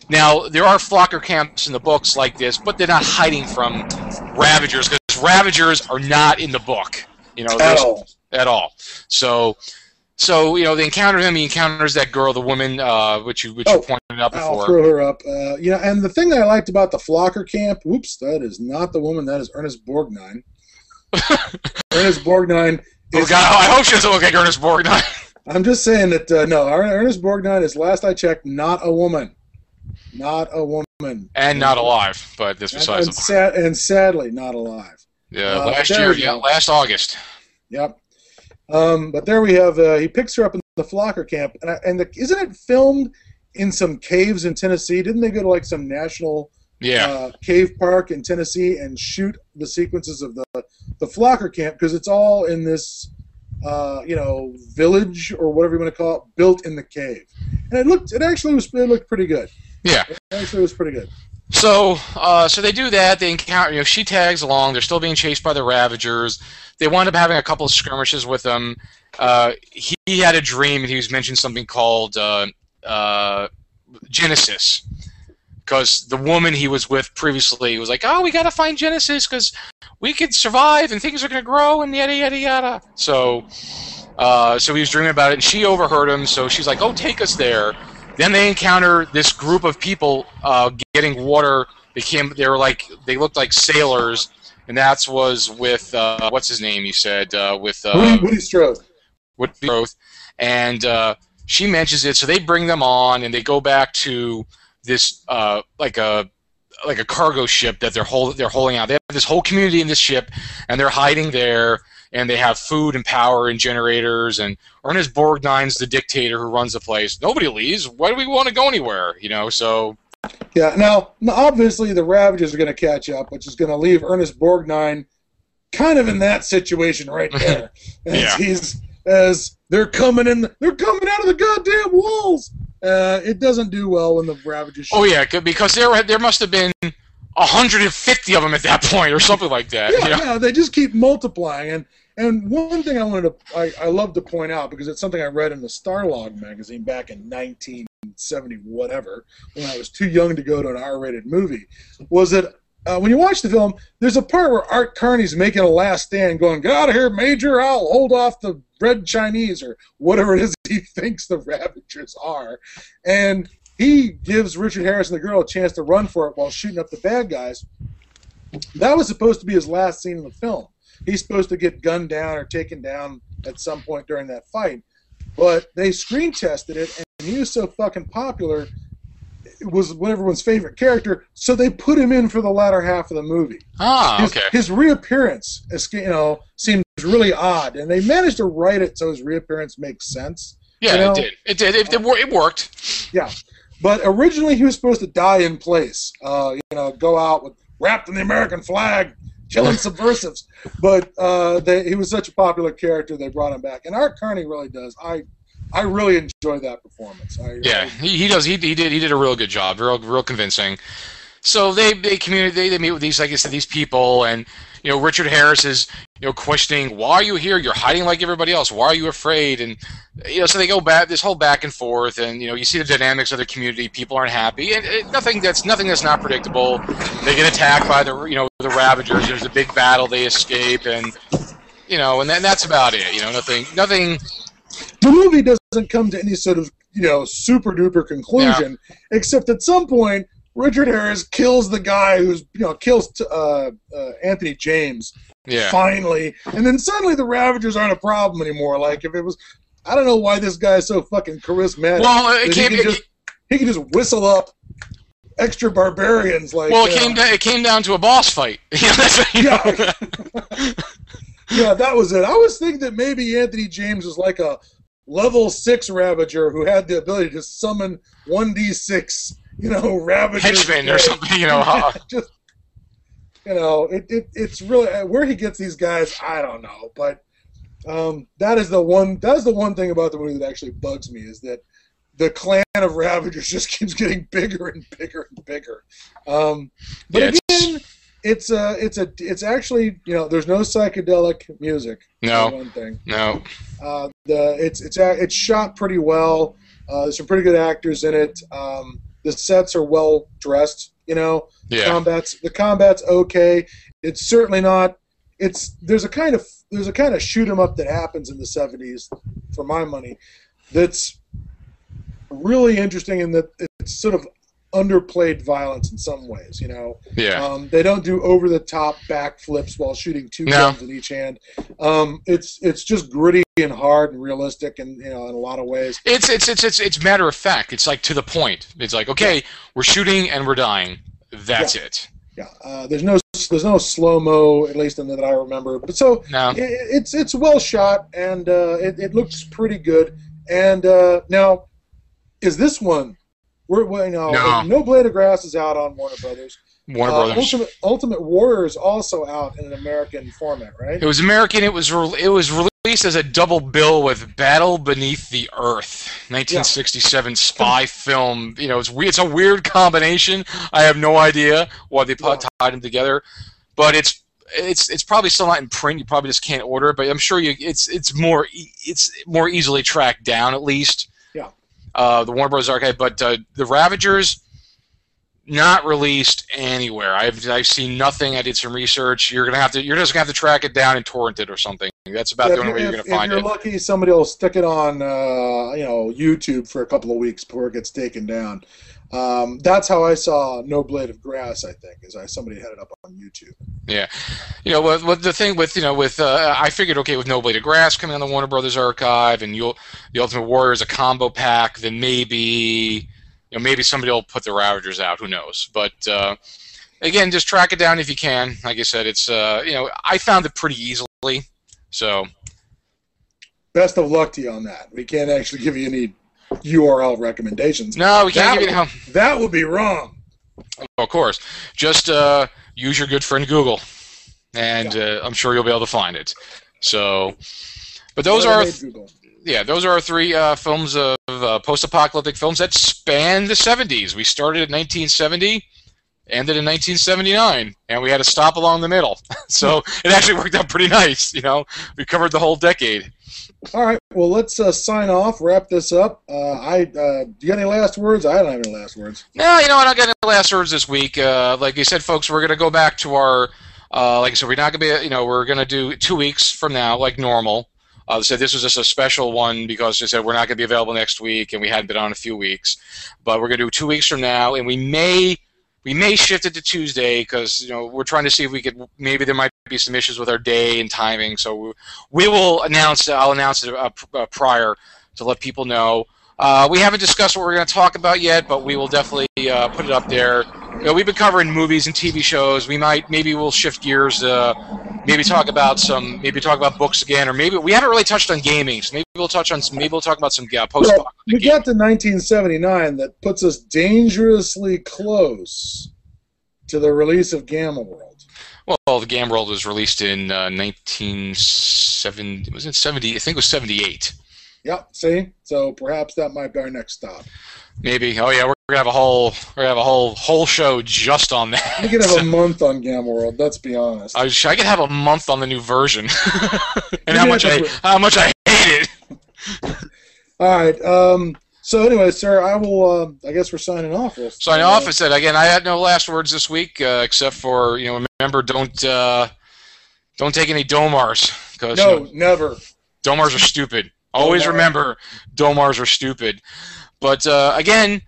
Now, there are flocker camps in the books like this, but they're not hiding from Ravagers because Ravagers are not in the book. You know, at all. So you know, they encounter him. He encounters that girl, the woman, which you pointed out before. I'll throw her up. Yeah, and the thing that I liked about the flocker camp. Whoops, that is not the woman. That is Ernest Borgnine. Ernest Borgnine. Oh God! I hope she doesn't look like Ernest Borgnine. I'm just saying that no, Ernest Borgnine is, last I checked, not a woman. Not a woman. And not alive. But this besides. And sadly, not alive. Yeah, last year. Yeah, last August. Yep. But there we have. He picks her up in the flocker camp, and isn't it filmed in some caves in Tennessee? Didn't they go to like some national cave park in Tennessee and shoot the sequences of the flocker camp, because it's all in this you know, village or whatever you want to call it, built in the cave, and it actually looked pretty good. Yeah, it actually was pretty good. So, so they do that. They encounter. You know, she tags along. They're still being chased by the Ravagers. They wound up having a couple of skirmishes with them. He had a dream, and he was mentioned something called Genesis, because the woman he was with previously was like, "Oh, we got to find Genesis because we could survive, and things are going to grow, and yada yada yada." So, so he was dreaming about it, and she overheard him. So she's like, "Oh, take us there." Then they encounter this group of people getting water. They looked like sailors, and that was with what's his name? You said with Woody Strode. Woody Strode, and she mentions it. So they bring them on, and they go back to this like a cargo ship that they're holding out. They have this whole community in this ship, and they're hiding there. And they have food and power and generators, and Ernest Borgnine's the dictator who runs the place. Nobody leaves. Why do we want to go anywhere? You know, so... Yeah, now, obviously the Ravagers are going to catch up, which is going to leave Ernest Borgnine kind of in that situation right there. As they're coming in, they're coming out of the goddamn walls! It doesn't do well when the Ravagers... Oh, yeah, because there must have been 150 of them at that point or something like that. Yeah, you know? Yeah, they just keep multiplying. And one thing I wanted to, I love to point out, because it's something I read in the Starlog magazine back in 1970-whatever, when I was too young to go to an R-rated movie, was that when you watch the film, there's a part where Art Carney's making a last stand going, get out of here, Major, I'll hold off the Red Chinese, or whatever it is he thinks the Ravagers are. And he gives Richard Harris and the girl a chance to run for it while shooting up the bad guys. That was supposed to be his last scene in the film. He's supposed to get gunned down or taken down at some point during that fight. But they screen tested it, and he was so fucking popular, it was everyone's favorite character, so they put him in for the latter half of the movie. Ah, okay. His reappearance, you know, seems really odd, and they managed to write it so his reappearance makes sense. Yeah, you know? It did. It worked. Yeah. But originally he was supposed to die in place, you know, go out with, wrapped in the American flag, killing subversives. But he was such a popular character, they brought him back. And Art Carney really does. I really enjoy that performance. He did a real good job, real convincing. So they meet with these, like I said, these people, and you know, Richard Harris is you know, questioning, why are you here? You're hiding like everybody else. Why are you afraid? And, you know, so they go back, this whole back and forth, and, you know, you see the dynamics of the community. People aren't happy, and nothing that's not predictable. They get attacked by the, you know, the Ravagers. There's a big battle. They escape, and, you know, and that's about it. You know, nothing. The movie doesn't come to any sort of, you know, super-duper conclusion, except at some point, Richard Harris kills the guy who's, you know, kills Anthony James. Yeah. Finally, and then suddenly the Ravagers aren't a problem anymore. Like if it was, I don't know why this guy is so fucking charismatic. Well, he can just whistle up extra barbarians. Like it came down to a boss fight. Yeah, that was it. I was thinking that maybe Anthony James was like a level 6 Ravager who had the ability to summon 1d6. You know, Ravagers or something. You know, just, you know, it's really where he gets these guys. I don't know, but that is the one thing about the movie that actually bugs me is that the clan of Ravagers just keeps getting bigger and bigger and bigger. But yeah, again, it's actually, you know, there's no psychedelic music. No. One thing. No. It's shot pretty well. There's some pretty good actors in it. The sets are well dressed, you know. Yeah. The combat's okay. It's certainly not. There's a kind of shoot 'em up that happens in the 70s, for my money, that's really interesting in that it's sort of underplayed violence in some ways, you know. Yeah. They don't do over the top backflips while shooting two guns in each hand. It's just gritty and hard and realistic, and, you know, in a lot of ways. It's matter of fact. It's like to the point. It's like, okay, we're shooting and we're dying. That's it. Yeah. There's no slow mo, at least in that I remember. But so it's well shot, and it looks pretty good. And now, is this one? No Blade of Grass is out on Warner Brothers. Ultimate Warrior is also out in an American format, right? It was American. It was released as a double bill with Battle Beneath the Earth, 1967 spy film. You know, it's a weird combination. I have no idea why they tied them together, but it's probably still not in print. You probably just can't order it, but I'm sure it's more easily tracked down, at least. Yeah. The Warner Bros. Archive, but the Ravagers, not released anywhere. I've seen nothing. I did some research. You're just gonna have to track it down and torrent it or something. That's about the only way you're gonna find it. If you're lucky, somebody will stick it on you know, YouTube for a couple of weeks before it gets taken down. That's how I saw No Blade of Grass. I think somebody had it up on YouTube. Yeah, you know, with the thing with, you know, with I figured, okay, with No Blade of Grass coming on the Warner Brothers archive, and the Ultimate Warrior is a combo pack, then maybe, you know, maybe somebody will put the Ravagers out. Who knows? But again, just track it down if you can. Like I said, it's you know, I found it pretty easily. So best of luck to you on that. We can't actually give you any URL recommendations. No, we can't give you help. That would be wrong. Oh, of course. Just use your good friend Google, and I'm sure you'll be able to find it. So, but those are our three films of post-apocalyptic films that span the 70s. We started in 1970, ended in 1979, and we had a stop along the middle. So it actually worked out pretty nice. You know, we covered the whole decade. All right, well, let's sign off, wrap this up. Do you got any last words? I don't have any last words. No, you know, I don't got any last words this week. Like you said, folks, we're going to go back to our, like I said, we're not going to be, you know, we're going to do 2 weeks from now, like normal. So this was just a special one because they said we're not going to be available next week, and we hadn't been on in a few weeks. But we're going to do 2 weeks from now, and we may shift it to Tuesday because, you know, we're trying to see if we could. Maybe there might be some issues with our day and timing, so we will announce. I'll announce it prior to let people know. We haven't discussed what we're going to talk about yet, but we will definitely put it up there. You know, we've been covering movies and TV shows. Maybe we'll shift gears. Maybe talk about books again, or maybe we haven't really touched on gaming. So maybe we'll touch on. Maybe we'll talk about some post-apocalyptic. We got to 1979. That puts us dangerously close to the release of Gamma World. Well, the Gamma World was released in 1970. I think it was 78. Yep. See, so perhaps that might be our next stop. Maybe. Oh yeah, we're gonna have a whole show just on that. We could have a month on Gamma World. Let's be honest. I could have a month on the new version and how much I hate it. All right. So anyway, sir, I will. I guess we're signing off. Signing off. I said again, I had no last words this week except for remember don't take any Domars. No, never. Domars are stupid. Always remember, Domars are stupid. But again,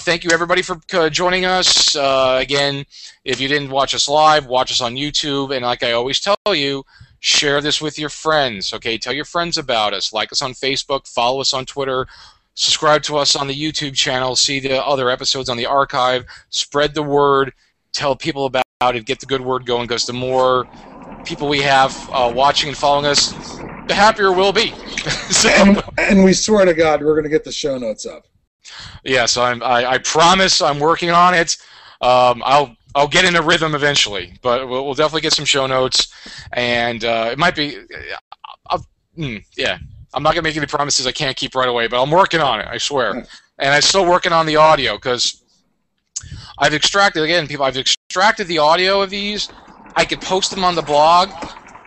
thank you everybody for joining us. Again, if you didn't watch us live, watch us on YouTube. And like I always tell you, share this with your friends. Okay, tell your friends about us. Like us on Facebook. Follow us on Twitter. Subscribe to us on the YouTube channel. See the other episodes on the archive. Spread the word. Tell people about it. Get the good word going, because the more people we have watching and following us, the happier we'll be. So, and we swear to God, we're going to get the show notes up. Yeah, so I promise I'm working on it. I'll get in a rhythm eventually, but we'll definitely get some show notes. And it might be, yeah, I'm not going to make any promises I can't keep right away, but I'm working on it, I swear. Yeah. And I'm still working on the audio, because I've extracted, again, people, I've extracted the audio of these. I could post them on the blog,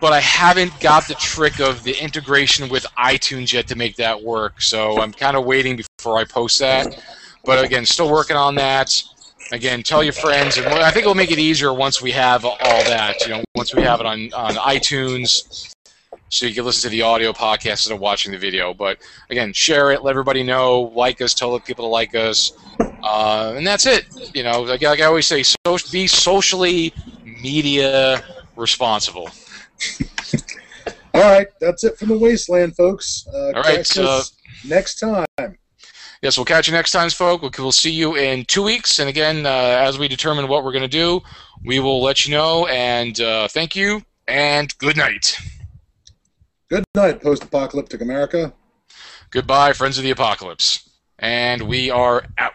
but I haven't got the trick of the integration with iTunes yet to make that work. So I'm kind of waiting before I post that. But again, still working on that. Again, tell your friends, and I think it'll make it easier once we have all that. Once we have it on iTunes, so you can listen to the audio podcast instead of watching the video. But again, share it, let everybody know, like us, tell the people to like us, and that's it. Like I always say, be socially media responsible. All right, that's it from the Wasteland, folks. All right, next time. Yes, we'll catch you next time, folks. We'll see you in 2 weeks. And again, as we determine what we're going to do, we will let you know. And thank you, and good night. Good night, post-apocalyptic America. Goodbye, friends of the apocalypse. And we are out.